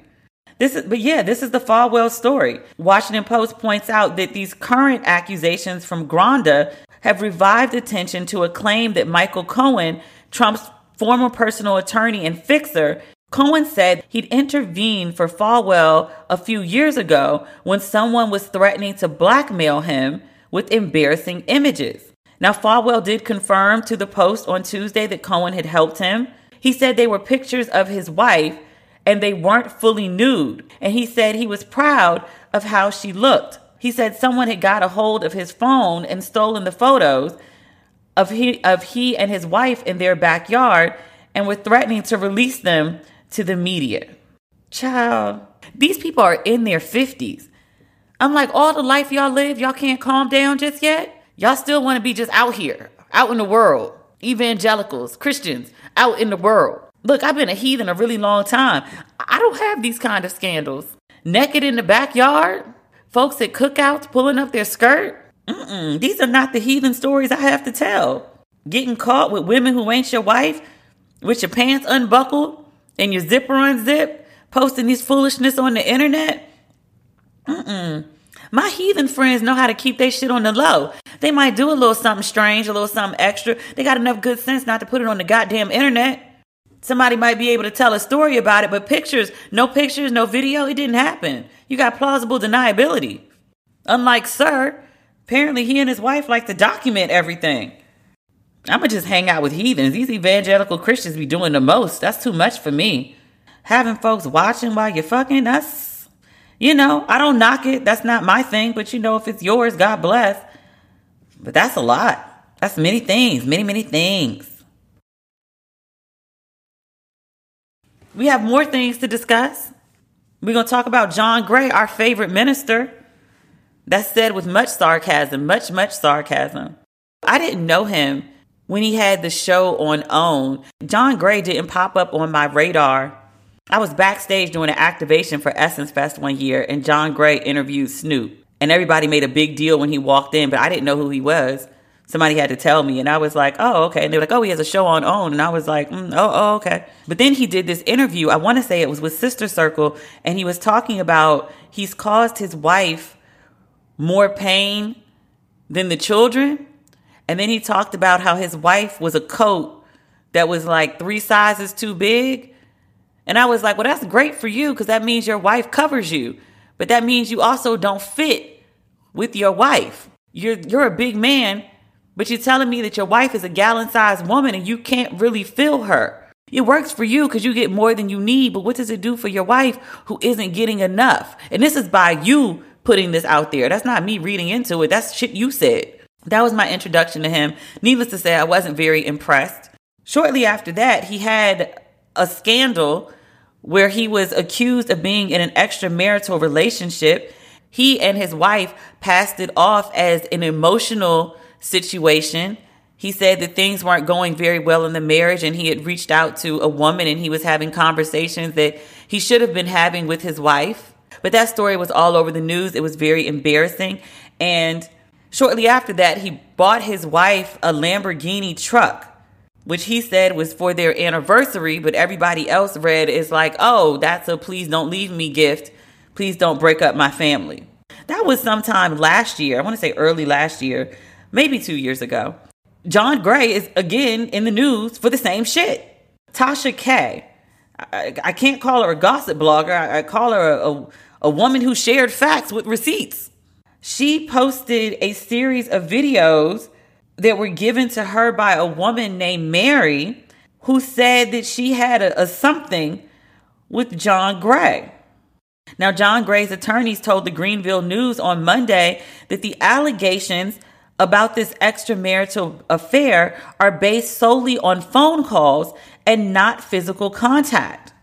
This is, but yeah, this is the Falwell story. Washington Post points out that these current accusations from Granda have revived attention to a claim that Michael Cohen, Trump's former personal attorney and fixer, Cohen said he'd intervened for Falwell a few years ago when someone was threatening to blackmail him with embarrassing images. Now, Falwell did confirm to the Post on Tuesday that Cohen had helped him. He said they were pictures of his wife and they weren't fully nude. And he said he was proud of how she looked. He said someone had got a hold of his phone and stolen the photos Of he, of he and his wife in their backyard and were threatening to release them to the media. Child, these people are in their fifties. I'm like, all the life y'all live, y'all can't calm down just yet? Y'all still want to be just out here, out in the world. Evangelicals, Christians, out in the world. Look, I've been a heathen a really long time. I don't have these kind of scandals. Naked in the backyard, folks at cookouts pulling up their skirt. Mm-mm, these are not the heathen stories I have to tell. Getting caught with women who ain't your wife, with your pants unbuckled and your zipper unzipped, posting this foolishness on the internet. Mm-mm. My heathen friends know how to keep their shit on the low. They might do a little something strange, a little something extra. They got enough good sense not to put it on the goddamn internet. Somebody might be able to tell a story about it, but pictures, no pictures, no video, it didn't happen. You got plausible deniability. Unlike Sir, apparently he and his wife like to document everything. I'ma just hang out with heathens. These evangelical Christians be doing the most. That's too much for me. Having folks watching while you're fucking, that's, you know, I don't knock it. That's not my thing. But, you know, if it's yours, God bless. But that's a lot. That's many things, many, many things. We have more things to discuss. We're going to talk about John Gray, our favorite minister. That's said with much sarcasm, much, much sarcasm. I didn't know him when he had the show on OWN. John Gray didn't pop up on my radar. I was backstage doing an activation for Essence Fest one year, and John Gray interviewed Snoop. And everybody made a big deal when he walked in, but I didn't know who he was. Somebody had to tell me, and I was like, oh, okay. And they were like, oh, he has a show on OWN. And I was like, mm, oh, oh, okay. But then he did this interview. I want to say it was with Sister Circle, and he was talking about he's caused his wife more pain than the children. And then he talked about how his wife was a coat that was like three sizes too big. And I was like, well, that's great for you because that means your wife covers you. But that means you also don't fit with your wife. You're you're a big man, but you're telling me that your wife is a gallon-sized woman and you can't really feel her. It works for you because you get more than you need, but what does it do for your wife who isn't getting enough? And this is by you putting this out there. That's not me reading into it. That's shit you said. That was my introduction to him. Needless to say, I wasn't very impressed. Shortly after that, he had a scandal where he was accused of being in an extramarital relationship. He and his wife passed it off as an emotional situation. He said that things weren't going very well in the marriage, and he had reached out to a woman and he was having conversations that he should have been having with his wife. But that story was all over the news. It was very embarrassing. And shortly after that, he bought his wife a Lamborghini truck, which he said was for their anniversary, but everybody else read is like, oh, that's a please don't leave me gift. Please don't break up my family. That was sometime last year. I want to say early last year, maybe two years ago. John Gray is again in the news for the same shit. Tasha K. I, I can't call her a gossip blogger. I, I call her a, a, a woman who shared facts with receipts. She posted a series of videos that were given to her by a woman named Mary, who said that she had a, a something with John Gray. Now, John Gray's attorneys told the Greenville News on Monday that the allegations about this extramarital affair are based solely on phone calls and not physical contact.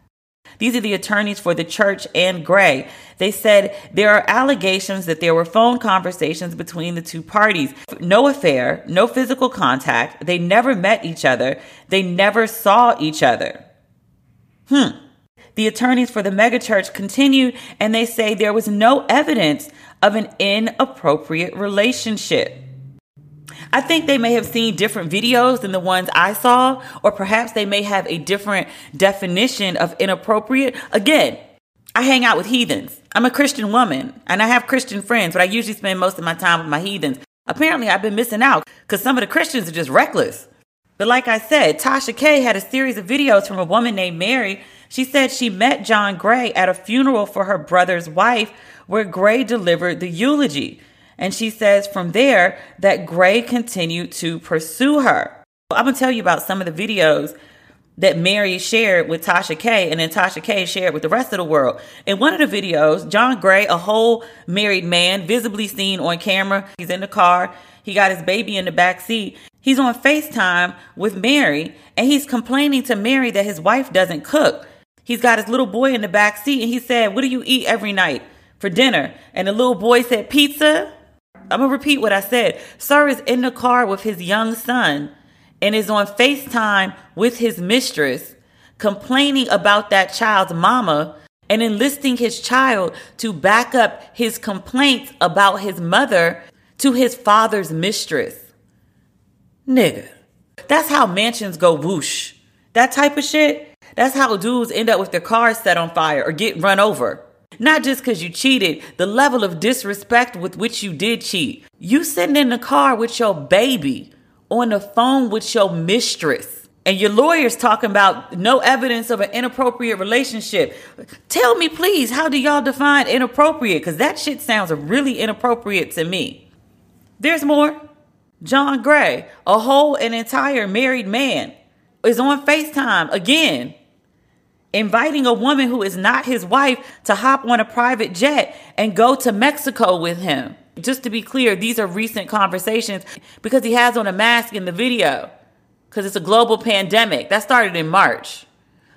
These are the attorneys for the church and Gray. They said there are allegations that there were phone conversations between the two parties. No affair, no physical contact. They never met each other. They never saw each other. Hmm. The attorneys for the megachurch continued, and they say there was no evidence of an inappropriate relationship. I think they may have seen different videos than the ones I saw, or perhaps they may have a different definition of inappropriate. Again, I hang out with heathens. I'm a Christian woman and I have Christian friends, but I usually spend most of my time with my heathens. Apparently, I've been missing out because some of the Christians are just reckless. But like I said, Tasha K had a series of videos from a woman named Mary. She said she met John Gray at a funeral for her brother's wife where Gray delivered the eulogy. And she says from there that Gray continued to pursue her. I'm going to tell you about some of the videos that Mary shared with Tasha K and then Tasha K shared with the rest of the world. In one of the videos, John Gray, a whole married man, visibly seen on camera. He's in the car. He got his baby in the back seat. He's on FaceTime with Mary and he's complaining to Mary that his wife doesn't cook. He's got his little boy in the back seat and he said, what do you eat every night for dinner? And the little boy said, pizza. I'm going to repeat what I said. Sir is in the car with his young son and is on FaceTime with his mistress, complaining about that child's mama and enlisting his child to back up his complaints about his mother to his father's mistress. Nigga. That's how mansions go whoosh. That type of shit. That's how dudes end up with their cars set on fire or get run over. Not just because you cheated, the level of disrespect with which you did cheat. You sitting in the car with your baby, on the phone with your mistress, and your lawyer's talking about no evidence of an inappropriate relationship. Tell me, please, how do y'all define inappropriate? Because that shit sounds really inappropriate to me. There's more. John Gray, a whole and entire married man, is on FaceTime again, inviting a woman who is not his wife to hop on a private jet and go to Mexico with him. Just to be clear, these are recent conversations because he has on a mask in the video because it's a global pandemic. That started in March.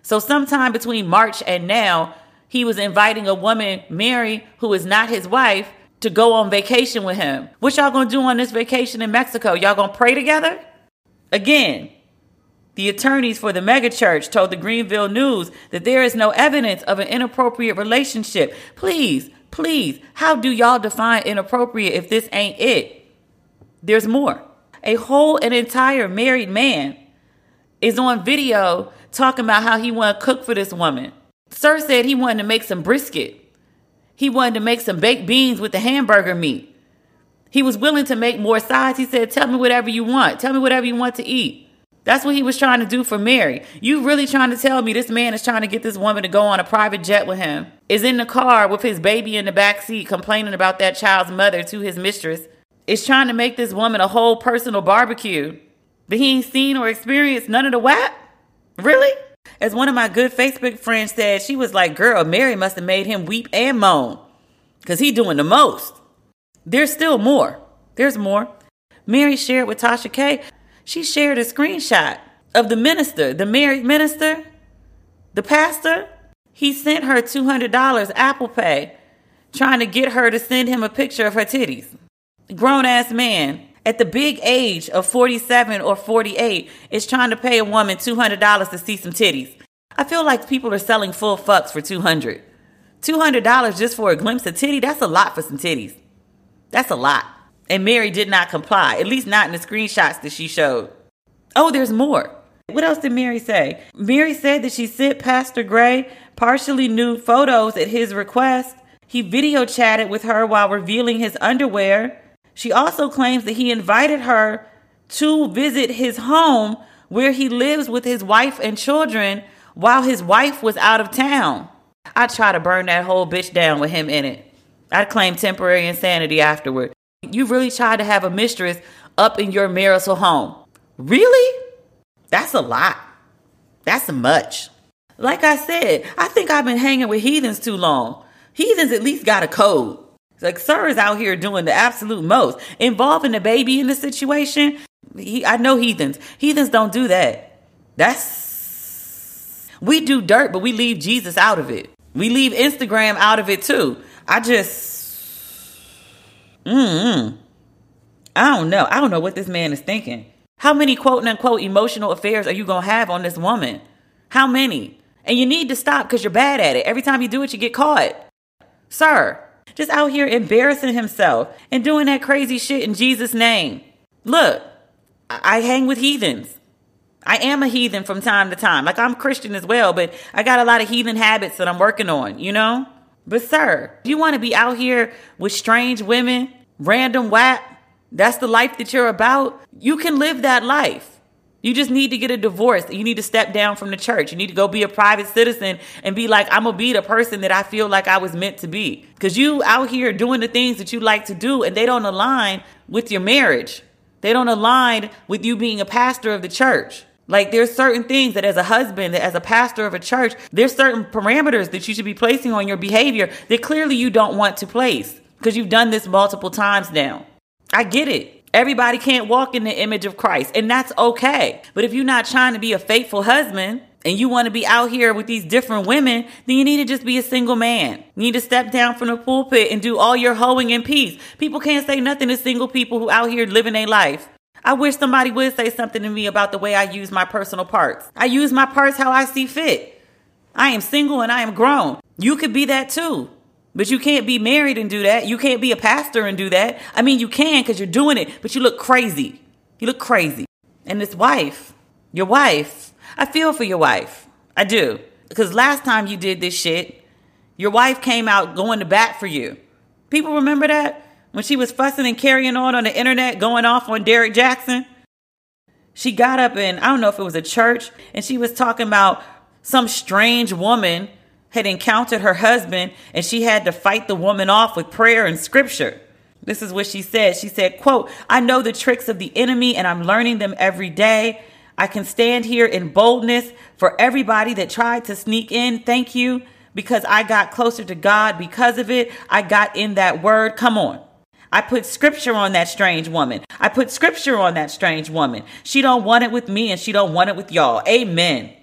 So sometime between March and now, he was inviting a woman, Mary, who is not his wife, to go on vacation with him. What y'all gonna do on this vacation in Mexico? Y'all gonna pray together? Again, the attorneys for the megachurch told the Greenville News that there is no evidence of an inappropriate relationship. Please, please, how do y'all define inappropriate if this ain't it? There's more. A whole and entire married man is on video talking about how he wanna cook for this woman. Sir said he wanted to make some brisket. He wanted to make some baked beans with the hamburger meat. He was willing to make more sides. He said, tell me whatever you want. Tell me whatever you want to eat. That's what he was trying to do for Mary. You really trying to tell me this man is trying to get this woman to go on a private jet with him, is in the car with his baby in the backseat complaining about that child's mother to his mistress, is trying to make this woman a whole personal barbecue, but he ain't seen or experienced none of the whap? Really? As one of my good Facebook friends said, she was like, girl, Mary must have made him weep and moan because he doing the most. There's still more. There's more. Mary shared with Tasha K. She shared a screenshot of the minister, the married minister, the pastor. He sent her two hundred dollars Apple Pay trying to get her to send him a picture of her titties. Grown ass man at the big age of forty-seven or forty-eight is trying to pay a woman two hundred dollars to see some titties. I feel like people are selling full fucks for two hundred dollars. two hundred dollars just for a glimpse of titty, that's a lot for some titties. That's a lot. And Mary did not comply, at least not in the screenshots that she showed. Oh, there's more. What else did Mary say? Mary said that she sent Pastor Gray partially nude photos at his request. He video chatted with her while revealing his underwear. She also claims that he invited her to visit his home where he lives with his wife and children while his wife was out of town. I'd try to burn that whole bitch down with him in it. I'd claim temporary insanity afterward. You really tried to have a mistress up in your marital home. Really? That's a lot. That's much. Like I said, I think I've been hanging with heathens too long. Heathens at least got a code. Like, sir is out here doing the absolute most. Involving the baby in the situation, he, I know heathens. Heathens don't do that. That's... We do dirt, but we leave Jesus out of it. We leave Instagram out of it, too. I just... Mm-mm. I don't know. I don't know what this man is thinking. How many quote-unquote emotional affairs are you going to have on this woman? How many? And you need to stop because you're bad at it. Every time you do it, you get caught. Sir... just out here embarrassing himself and doing that crazy shit in Jesus' name. Look, I-, I hang with heathens. I am a heathen from time to time. Like, I'm Christian as well, but I got a lot of heathen habits that I'm working on, you know? But sir, you want to be out here with strange women, random whap, that's the life that you're about? You can live that life. You just need to get a divorce. You need to step down from the church. You need to go be a private citizen and be like, I'm going to be the person that I feel like I was meant to be. Because you out here doing the things that you like to do and they don't align with your marriage. They don't align with you being a pastor of the church. Like, there's certain things that as a husband, that as a pastor of a church, there's certain parameters that you should be placing on your behavior that clearly you don't want to place because you've done this multiple times now. I get it. Everybody can't walk in the image of Christ, and that's okay. But if you're not trying to be a faithful husband and you want to be out here with these different women, then you need to just be a single man. You need to step down from the pulpit and do all your hoeing in peace. People can't say nothing to single people who out here living their life. I wish somebody would say something to me about the way I use my personal parts. I use my parts how I see fit. I am single and I am grown. You could be that too. But you can't be married and do that. You can't be a pastor and do that. I mean, you can because you're doing it, but you look crazy. You look crazy. And this wife, your wife, I feel for your wife. I do. Because last time you did this shit, your wife came out going to bat for you. People remember that? When she was fussing and carrying on on the internet, going off on Derek Jackson. She got up in, I don't know if it was a church, and she was talking about some strange woman had encountered her husband and she had to fight the woman off with prayer and scripture. This is what she said. She said, quote, I know the tricks of the enemy and I'm learning them every day. I can stand here in boldness for everybody that tried to sneak in. Thank you, because I got closer to God because of it. I got in that word. Come on. I put scripture on that strange woman. I put scripture on that strange woman. She don't want it with me and she don't want it with y'all. Amen.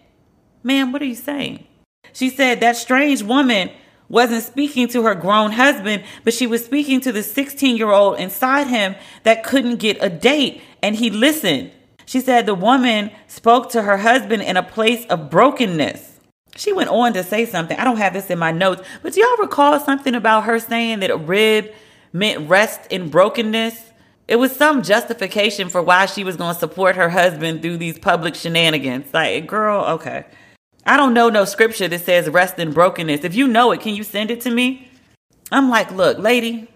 Man, what are you saying? She said that strange woman wasn't speaking to her grown husband, but she was speaking to the sixteen-year-old inside him that couldn't get a date, and he listened. She said the woman spoke to her husband in a place of brokenness. She went on to say something. I don't have this in my notes, but do y'all recall something about her saying that a rib meant rest in brokenness? It was some justification for why she was going to support her husband through these public shenanigans. Like, girl, okay. I don't know no scripture that says rest in brokenness. If you know it, can you send it to me? I'm like, look, lady,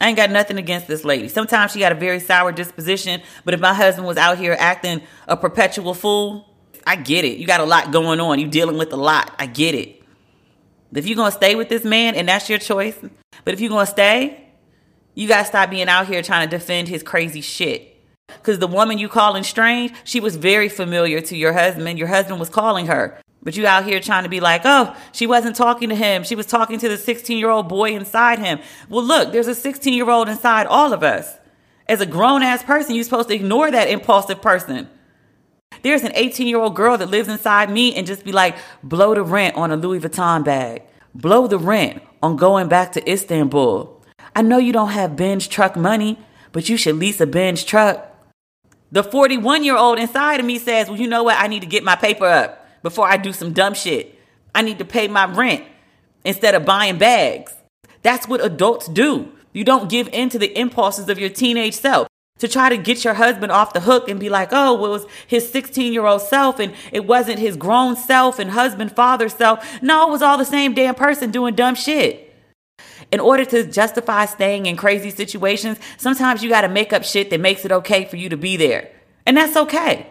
I ain't got nothing against this lady. Sometimes she got a very sour disposition, but if my husband was out here acting a perpetual fool, I get it. You got a lot going on. You dealing with a lot. I get it. If you're going to stay with this man, and that's your choice, but if you're going to stay, you got to stop being out here trying to defend his crazy shit. Because the woman you calling strange, she was very familiar to your husband. Your husband was calling her. But you out here trying to be like, oh, she wasn't talking to him. She was talking to the sixteen-year-old boy inside him. Well, look, there's a sixteen-year-old inside all of us. As a grown-ass person, you're supposed to ignore that impulsive person. There's an eighteen-year-old girl that lives inside me and just be like, blow the rent on a Louis Vuitton bag. Blow the rent on going back to Istanbul. I know you don't have Benz truck money, but you should lease a Benz truck. The forty-one-year-old inside of me says, well, you know what? I need to get my paper up. Before I do some dumb shit, I need to pay my rent instead of buying bags. That's what adults do. You don't give in to the impulses of your teenage self to try to get your husband off the hook and be like, oh, well, it was his sixteen-year-old self and it wasn't his grown self and husband, father self. No, it was all the same damn person doing dumb shit. In order to justify staying in crazy situations, sometimes you got to make up shit that makes it okay for you to be there. And that's okay.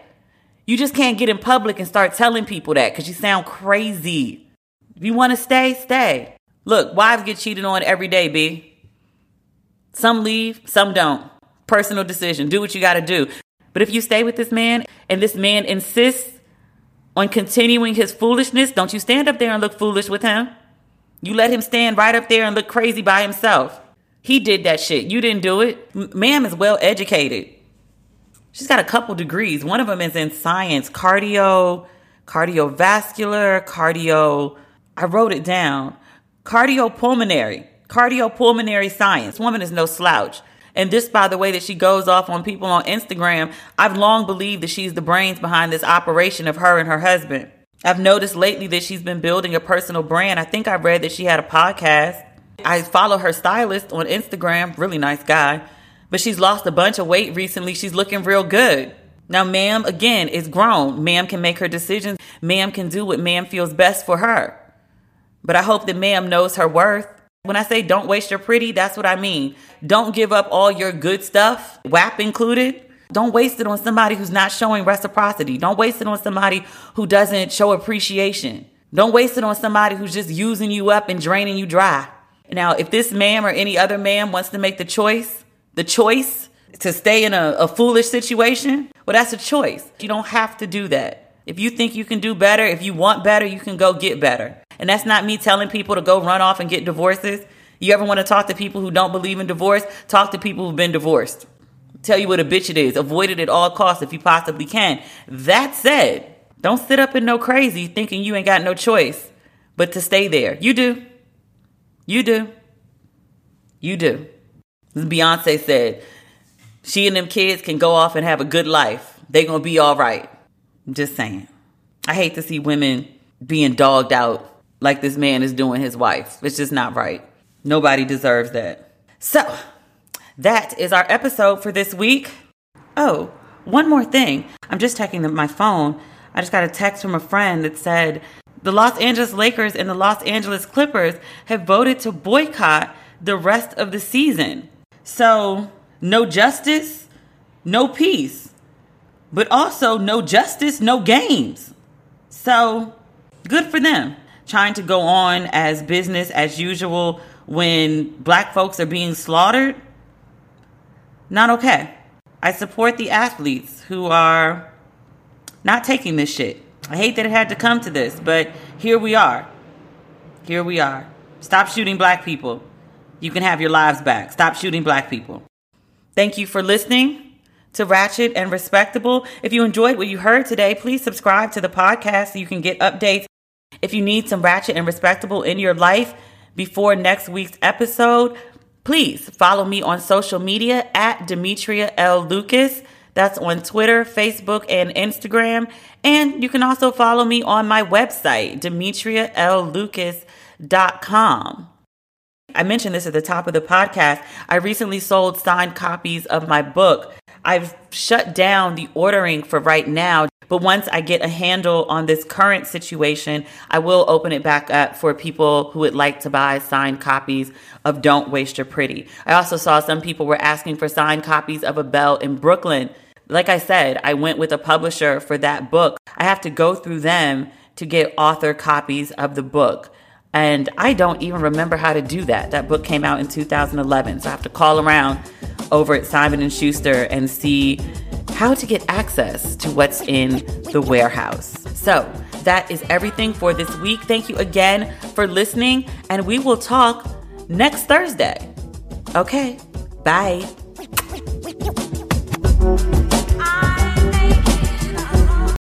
You just can't get in public and start telling people that because you sound crazy. If you want to stay, stay. Look, wives get cheated on every day, B. Some leave, some don't. Personal decision. Do what you got to do. But if you stay with this man and this man insists on continuing his foolishness, don't you stand up there and look foolish with him. You let him stand right up there and look crazy by himself. He did that shit. You didn't do it. Ma'am is well educated. She's got a couple degrees. One of them is in science, cardio, cardiovascular, cardio, I wrote it down, cardiopulmonary, cardiopulmonary science. Woman is no slouch. And just by the way that she goes off on people on Instagram, I've long believed that she's the brains behind this operation of her and her husband. I've noticed lately that she's been building a personal brand. I think I read that she had a podcast. I follow her stylist on Instagram, really nice guy. But she's lost a bunch of weight recently. She's looking real good. Now, ma'am, again, is grown. Ma'am can make her decisions. Ma'am can do what ma'am feels best for her. But I hope that ma'am knows her worth. When I say don't waste your pretty, that's what I mean. Don't give up all your good stuff, W A P included. Don't waste it on somebody who's not showing reciprocity. Don't waste it on somebody who doesn't show appreciation. Don't waste it on somebody who's just using you up and draining you dry. Now, if this ma'am or any other ma'am wants to make the choice, The choice to stay in a, a foolish situation, well, that's a choice. You don't have to do that. If you think you can do better, if you want better, you can go get better. And that's not me telling people to go run off and get divorces. You ever want to talk to people who don't believe in divorce? Talk to people who've been divorced. Tell you what a bitch it is. Avoid it at all costs if you possibly can. That said, don't sit up in no crazy thinking you ain't got no choice but to stay there. You do. You do. You do. Beyonce said, she and them kids can go off and have a good life. They gonna be all right. I'm just saying. I hate to see women being dogged out like this man is doing his wife. It's just not right. Nobody deserves that. So, that is our episode for this week. Oh, one more thing. I'm just checking my phone. I just got a text from a friend that said, the Los Angeles Lakers and the Los Angeles Clippers have voted to boycott the rest of the season. So, no justice, no peace, but also no justice, no games. So, good for them. Trying to go on as business as usual when black folks are being slaughtered. not okay. I support the athletes who are not taking this shit. I hate that it had to come to this, but here we are. Here we are. Stop shooting black people. You can have your lives back. Stop shooting black people. Thank you for listening to Ratchet and Respectable. If you enjoyed what you heard today, please subscribe to the podcast so you can get updates. If you need some Ratchet and Respectable in your life before next week's episode, please follow me on social media at Demetria L. Lucas. That's on Twitter, Facebook, and Instagram. And you can also follow me on my website, Demetria L Lucas dot com. I mentioned this at the top of the podcast. I recently sold signed copies of my book. I've shut down the ordering for right now, but once I get a handle on this current situation, I will open it back up for people who would like to buy signed copies of Don't Waste Your Pretty. I also saw some people were asking for signed copies of A Belle in Brooklyn. Like I said, I went with a publisher for that book. I have to go through them to get author copies of the book. And I don't even remember how to do that. That book came out in two thousand eleven. So I have to call around over at Simon and Schuster and see how to get access to what's in the warehouse. So that is everything for this week. Thank you again for listening. And we will talk next Thursday. Okay, bye.